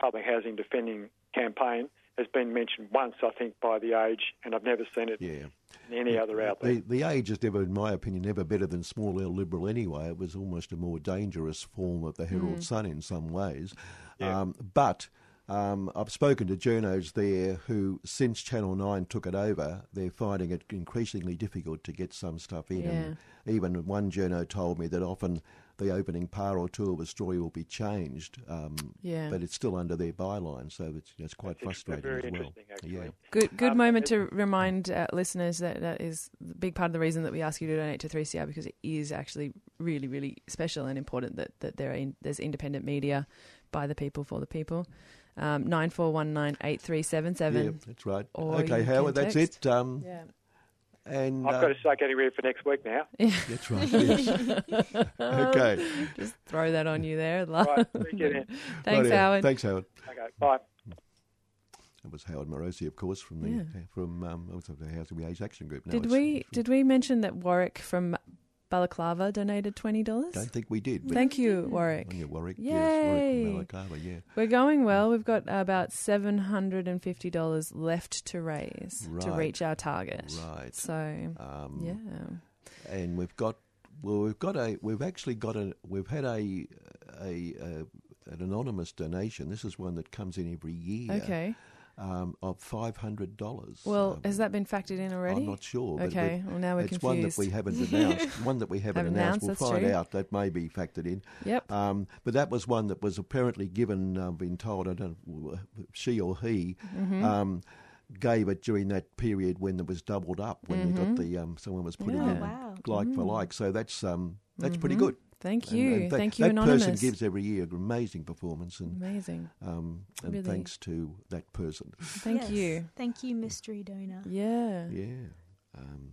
public housing defending campaign, has been mentioned once, I think, by The Age, and I've never seen it yeah. in any other outlet. The, the Age is never, in my opinion, never better than Small L Liberal anyway. It was almost a more dangerous form of the Herald mm. Sun in some ways. Yeah. Um, but um, I've spoken to journos there who, since Channel nine took it over, they're finding it increasingly difficult to get some stuff in. Yeah. And even one journo told me that often the opening par or two of a story will be changed, um, yeah. but it's still under their byline, so it's, it's quite it's frustrating very as well. Yeah. Good good um, moment to remind uh, listeners that that is a big part of the reason that we ask you to donate to three C R, because it is actually really, really special and important that, that there are in, there's independent media by the people for the people. Um, nine four one nine eight three seven seven. Yeah, that's right. Okay, Howard, that's it. Um, yeah. And, I've uh, got to start getting ready for next week now. Yeah. That's right. Yes. Okay. Just throw that on you there. Right, Thanks, right Howard. Thanks, Howard. Okay, bye. It was Howard Morosi, of course, from the yeah. from um, the Housing Age Action Group. Now did we did we mention that Warwick from Balaclava donated twenty dollars. Don't think we did. Thank you, Warwick. Yeah, Warwick. Yay. Yes, Warwick and Balaclava, yeah. We're going well. We've got about seven hundred fifty dollars left to raise right. to reach our target. Right. So, um, yeah. And we've got well, we've got a we've actually got a we've had a a, a an anonymous donation. This is one that comes in every year. Okay. Um, of five hundred dollars. Well, um, has that been factored in already? I'm not sure. Okay, well, now we're it's confused. It's one that we haven't announced. one that we haven't announced. announced. We'll find true. out. That may be factored in. Yep. Um, but that was one that was apparently given, I've uh, been told, I don't know, she or he, mm-hmm. um, gave it during that period when it was doubled up, when mm-hmm. they got the, um, someone was putting yeah, in wow. like mm-hmm. for like. So that's um, that's mm-hmm. pretty good. Thank you. And, and th- Thank you, that Anonymous. That person gives every year an amazing performance. And, amazing. Um, and really. Thanks to that person. Thank yes. you. Thank you, mystery donor. Yeah. Yeah. Um,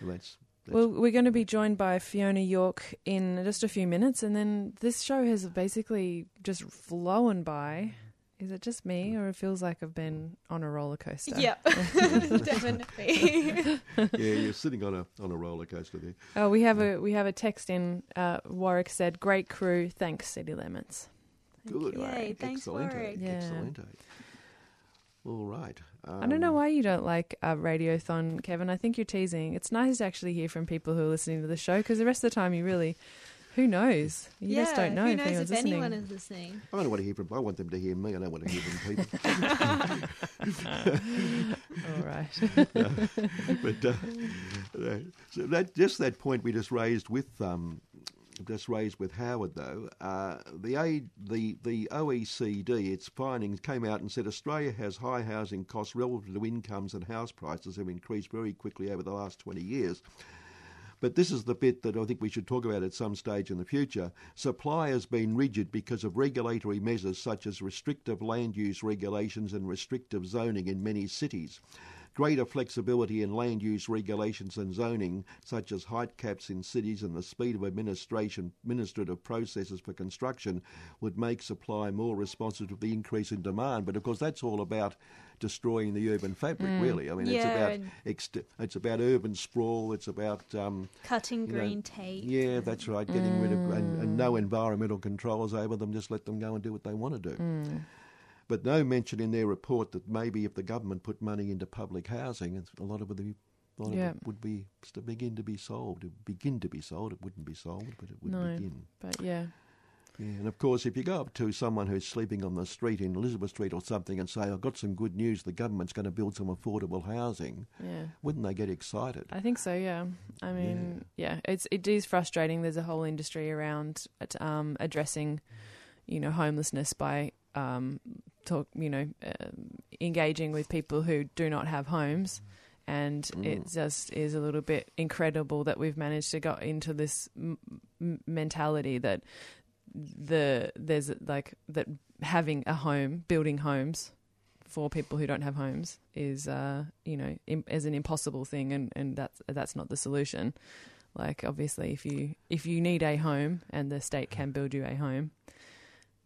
well, that's, that's well, we're going to be joined by Fiona York in just a few minutes. And then this show has basically just flown by. Is it just me, or it feels like I've been on a roller coaster? Yeah, definitely. Yeah, you're sitting on a on a roller coaster there. Oh, we have yeah. a we have a text in. Uh, Warwick said, "Great crew, thanks City Limits." Thank Good, you, Warwick. Yay, thanks, Excellent. Warwick. Yeah. Excellent. All right. Um, I don't know why you don't like uh, Radiothon, Kevin. I think you're teasing. It's nice to actually hear from people who are listening to the show, because the rest of the time you really. Who knows? You yeah, just don't know who knows if, anyone's if listening. anyone is listening. I don't want to hear from. I want them to hear me. I don't want to hear from people. All right. No, but uh, no, so that just that point we just raised with um, just raised with Howard though. Uh, the aid, the the O E C D, its findings came out and said Australia has high housing costs relative to incomes, and house prices have increased very quickly over the last twenty years. But this is the bit that I think we should talk about at some stage in the future. Supply has been rigid because of regulatory measures such as restrictive land use regulations and restrictive zoning in many cities. Greater flexibility in land use regulations and zoning, such as height caps in cities and the speed of administration, administrative processes for construction, would make supply more responsive to the increase in demand. But of course, that's all about destroying the urban fabric, mm. really. I mean, yeah, it's about ext- it's about urban sprawl. It's about um, cutting green know, tape. Yeah, that's right. Getting mm. rid of and, and no environmental controls over them. Just let them go and do what they want to do. Mm. But no mention in their report that maybe if the government put money into public housing, a lot of, the, a lot yeah. of it would be to begin to be solved. It would begin to be solved. It wouldn't be solved, but it would no, begin. But yeah. yeah. And of course, if you go up to someone who's sleeping on the street in Elizabeth Street or something and say, I've got some good news, the government's going to build some affordable housing, yeah. wouldn't they get excited? I think so, yeah. I mean, yeah, yeah it's, it is frustrating. There's a whole industry around um, addressing, you know, homelessness by... Um, talk, you know, um, engaging with people who do not have homes, and mm. it just is a little bit incredible that we've managed to get into this m- mentality that the there's like that having a home, building homes for people who don't have homes is uh, you know im- is an impossible thing, and, and that's that's not the solution. Like obviously, if you if you need a home and the state can build you a home,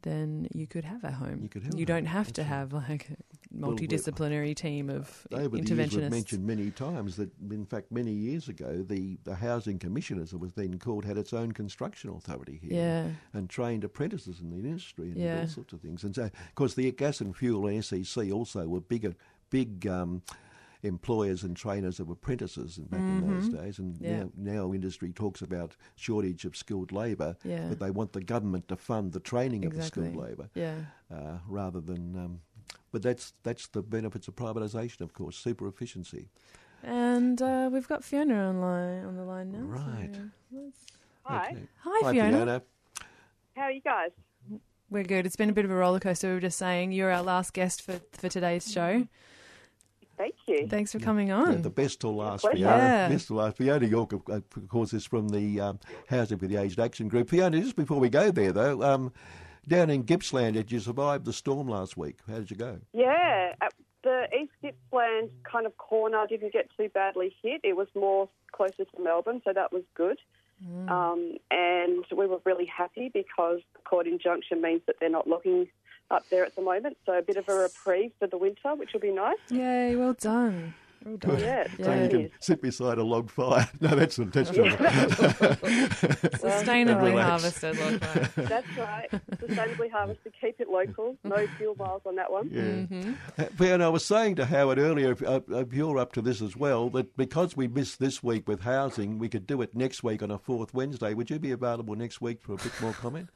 then you could have a home. You, could have you don't home. have That's to have like a multidisciplinary well, team of over interventionists. Over the years we've mentioned many times that, in fact, many years ago, the, the housing commission, as it was then called, had its own construction authority here yeah. and trained apprentices in the industry and yeah. all sorts of things. And so, of course, the gas and fuel and S E C also were bigger, big... Um, employers and trainers of apprentices back mm-hmm. in those days, and yeah. now, now industry talks about shortage of skilled labour, yeah. but they want the government to fund the training exactly. of the skilled labour yeah. uh, rather than... Um, but that's that's the benefits of privatisation, of course, super efficiency. And uh, we've got Fiona online on the line now. Right. So Hi. Okay. Hi. Hi, Fiona. Fiona. How are you guys? We're good. It's been a bit of a roller coaster. We were just saying you're our last guest for, for today's show. Thank you. Thanks for coming on. Yeah, the best till last, Fiona. Yeah. Best till last. Fiona York, of course, is from the um, Housing for the Aged Action Group. Fiona, just before we go there, though, um, down in Gippsland, did you survive the storm last week? How did you go? Yeah, the East Gippsland kind of corner didn't get too badly hit. It was more closer to Melbourne, so that was good. Mm. Um, and we were really happy because the court injunction means that they're not looking up there at the moment, so a bit of a reprieve for the winter, which will be nice. Yay, well done. Well done. Yeah, so yeah, you can sit beside a log fire. No, that's a test job. Sustainably harvested log fire. That's right. Sustainably harvested. Keep it local. No fuel miles on that one. Yeah. Mm-hmm. Uh, and I was saying to Howard earlier, uh, uh, you're up to this as well, but because we missed this week with housing, we could do it next week on a fourth Wednesday. Would you be available next week for a bit more comment?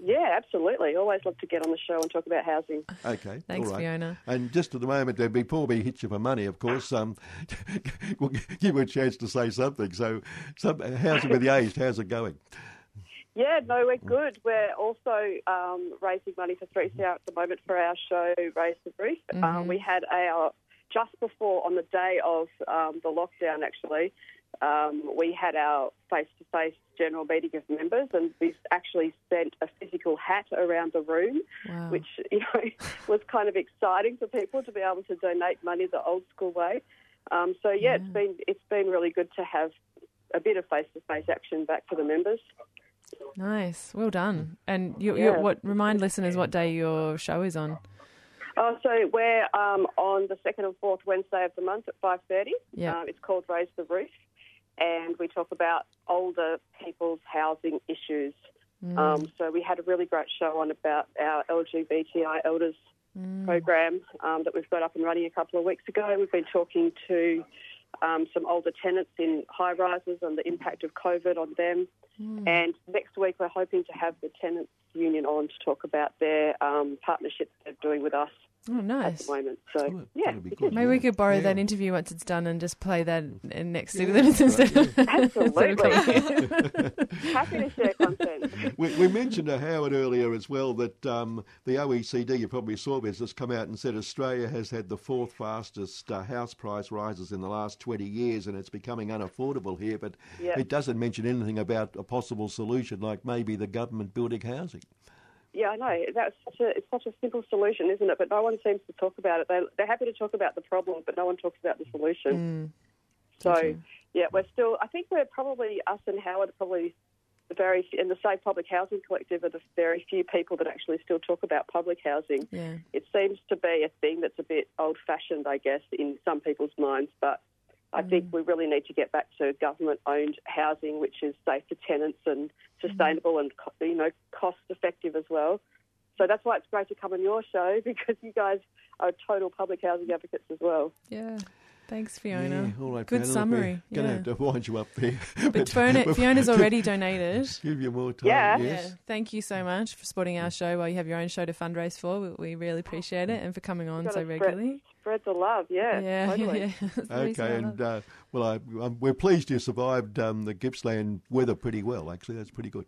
Yeah, absolutely. Always love to get on the show and talk about housing. Okay, thanks, all right. Fiona. And just at the moment, before we hit you for money, of course, um, we'll give you a chance to say something. So, some, housing with the aged, how's it going? Yeah, no, we're good. We're also um, raising money for three C R at the moment for our show, Raise the Roof. Mm-hmm. Um, we had our, just before, on the day of um, the lockdown, actually, Um, we had our face-to-face general meeting of members, and we actually sent a physical hat around the room, wow. which, you know, was kind of exciting for people to be able to donate money the old-school way. Um, so yeah, yeah, it's been it's been really good to have a bit of face-to-face action back for the members. Nice, well done. And you, yeah. you, what remind listeners what day your show is on? Oh, so we're um, on the second and fourth Wednesday of the month at five thirty. Yeah, um, it's called Raise the Roof. And we talk about older people's housing issues. Mm. Um, so we had a really great show on about our L G B T I elders mm. program um, that we've got up and running a couple of weeks ago. We've been talking to um, some older tenants in high-rises and the impact of COVID on them. Mm. And next week we're hoping to have the tenants union on to talk about their um, partnerships they're doing with us. Oh, nice. At the moment. So, oh, yeah. Good, Maybe yeah. we could borrow yeah. that interview once it's done and just play that in next yeah, minutes instead. Right, yeah. Absolutely. Happy to share content. We, we mentioned to Howard earlier as well that um, the O E C D, you probably saw this, has come out and said Australia has had the fourth fastest uh, house price rises in the last twenty years, and it's becoming unaffordable here, but yep. it doesn't mention anything about a possible solution like maybe the government building housing. Yeah, I know. That's such a, it's such a simple solution, isn't it? But no one seems to talk about it. They, they're happy to talk about the problem, but no one talks about the solution. Mm. So, okay. yeah, we're still... I think we're probably, us and Howard, probably the very... And the Safe Public Housing Collective are the very few people that actually still talk about public housing. Yeah. It seems to be a thing that's a bit old-fashioned, I guess, in some people's minds, but I mm. think we really need to get back to government-owned housing, which is safe for tenants and sustainable mm. and, you know, cost-effective as well. So that's why it's great to come on your show, because you guys are total public housing advocates as well. Yeah. Thanks, Fiona. Yeah, all right, Good Fiona. summary. We're going yeah. to have to wind you up there. But, but Fiona, Fiona's already donated. Give you more time, yeah. yes. Yeah. Thank you so much for supporting our show while you have your own show to fundraise for. We, we really appreciate it, and for coming on so spread, regularly. Spread the love, yeah. Yeah, totally. yeah, yeah. Okay, and uh, well, I, um, we're pleased you survived um, the Gippsland weather pretty well, actually. That's pretty good.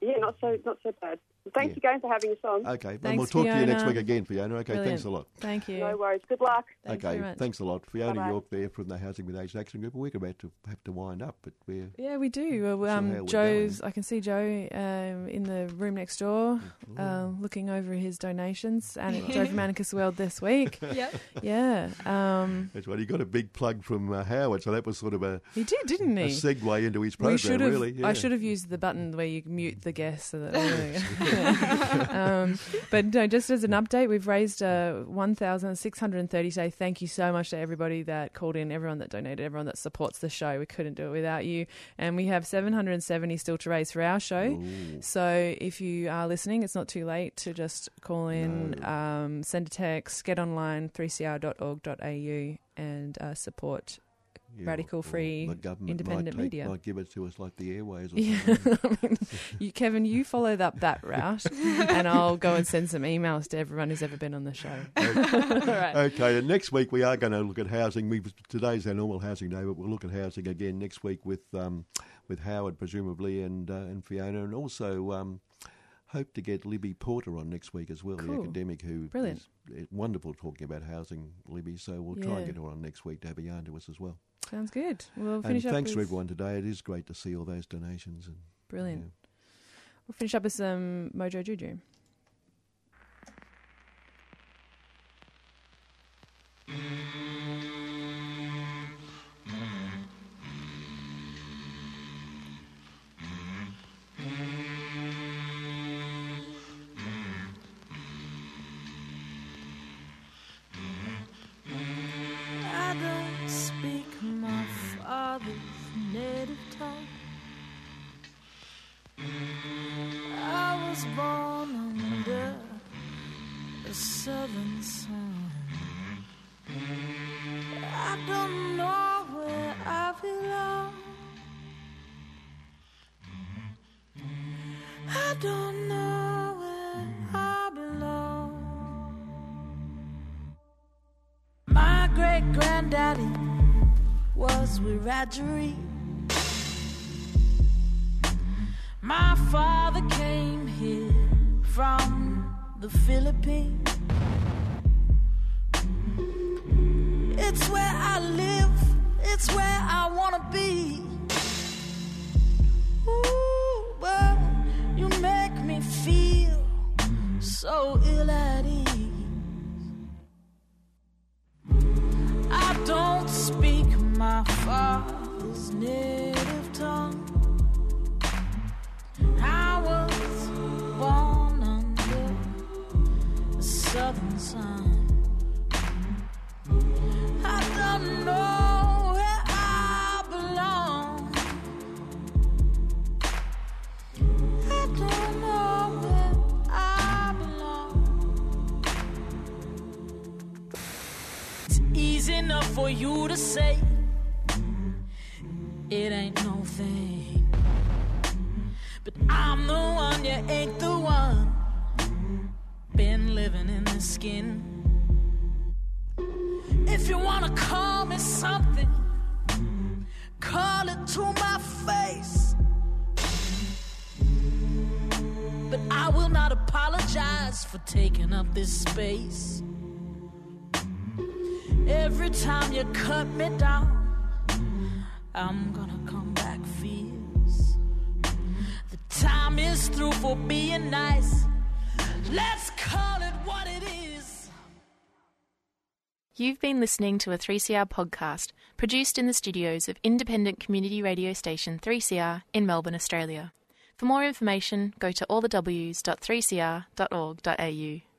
Yeah, not so not so bad. Thanks yeah. again for having us on. Okay, thanks, and we'll talk Fiona. to you next week again, Fiona. Okay, Brilliant. thanks a lot. Thank you. No worries. Good luck. Thanks okay, thanks a lot. Fiona Bye-bye. York there from the Housing with Aged Action Group. We're about to have to wind up, but we're yeah, we do. Well, um, Joe's. Going. I can see Joe um, in the room next door, uh, looking over his donations, and right. Joe from Manicus World this week. yeah, yeah. Um, That's right. He got a big plug from uh, Howard, so that was sort of a he did, didn't he? A segue into his program. Really, yeah. I should have used the button where you mute the guests. So that, oh, um, but no, just as an update, we've raised uh, one thousand six hundred thirty today. Thank you so much to everybody that called in, everyone that donated, everyone that supports the show. We couldn't do it without you. And we have seven hundred seventy still to raise for our show. Ooh. So if you are listening, it's not too late to just call in, no. um, send a text, get online, three c r dot org dot a u, and uh, support Yeah, radical, or free, the government independent might take, media. Might give it to us like the airways or yeah. something. I mean, you, Kevin, you followed up that route and I'll go and send some emails to everyone who's ever been on the show. Okay, right. okay and next week we are going to look at housing. We've, today's our normal housing day, but we'll look at housing again next week with um, with Howard, presumably, and, uh, and Fiona, and also... Um, hope to get Libby Porter on next week as well, cool. the academic who Brilliant. is wonderful talking about housing, Libby. So we'll yeah. try and get her on next week to have a yarn to us as well. Sounds good. We'll finish and up thanks with... to everyone today. It is great to see all those donations. And, Brilliant. You know. We'll finish up with some Mojo Juju. don't know where I belong. My great-granddaddy was wiradjuri. My father came here from the Philippines. It's where I live, it's where I want to be. Ooh, but you make me feel so ill at ease. I don't speak my father's native tongue. I was born under the southern sun. I don't know where I belong. I don't know where I belong. It's easy enough for you to say it ain't no thing, but I'm the one, you ain't the one. Been living in the skin. If you wanna call me something, call it to my face. But I will not apologize for taking up this space. Every time you cut me down, I'm gonna come back fierce. The time is through for being nice. Let's call it what it is. You've been listening to a three C R podcast produced in the studios of independent community radio station three C R in Melbourne, Australia. For more information, go to all the w s dot three c r dot org dot a u.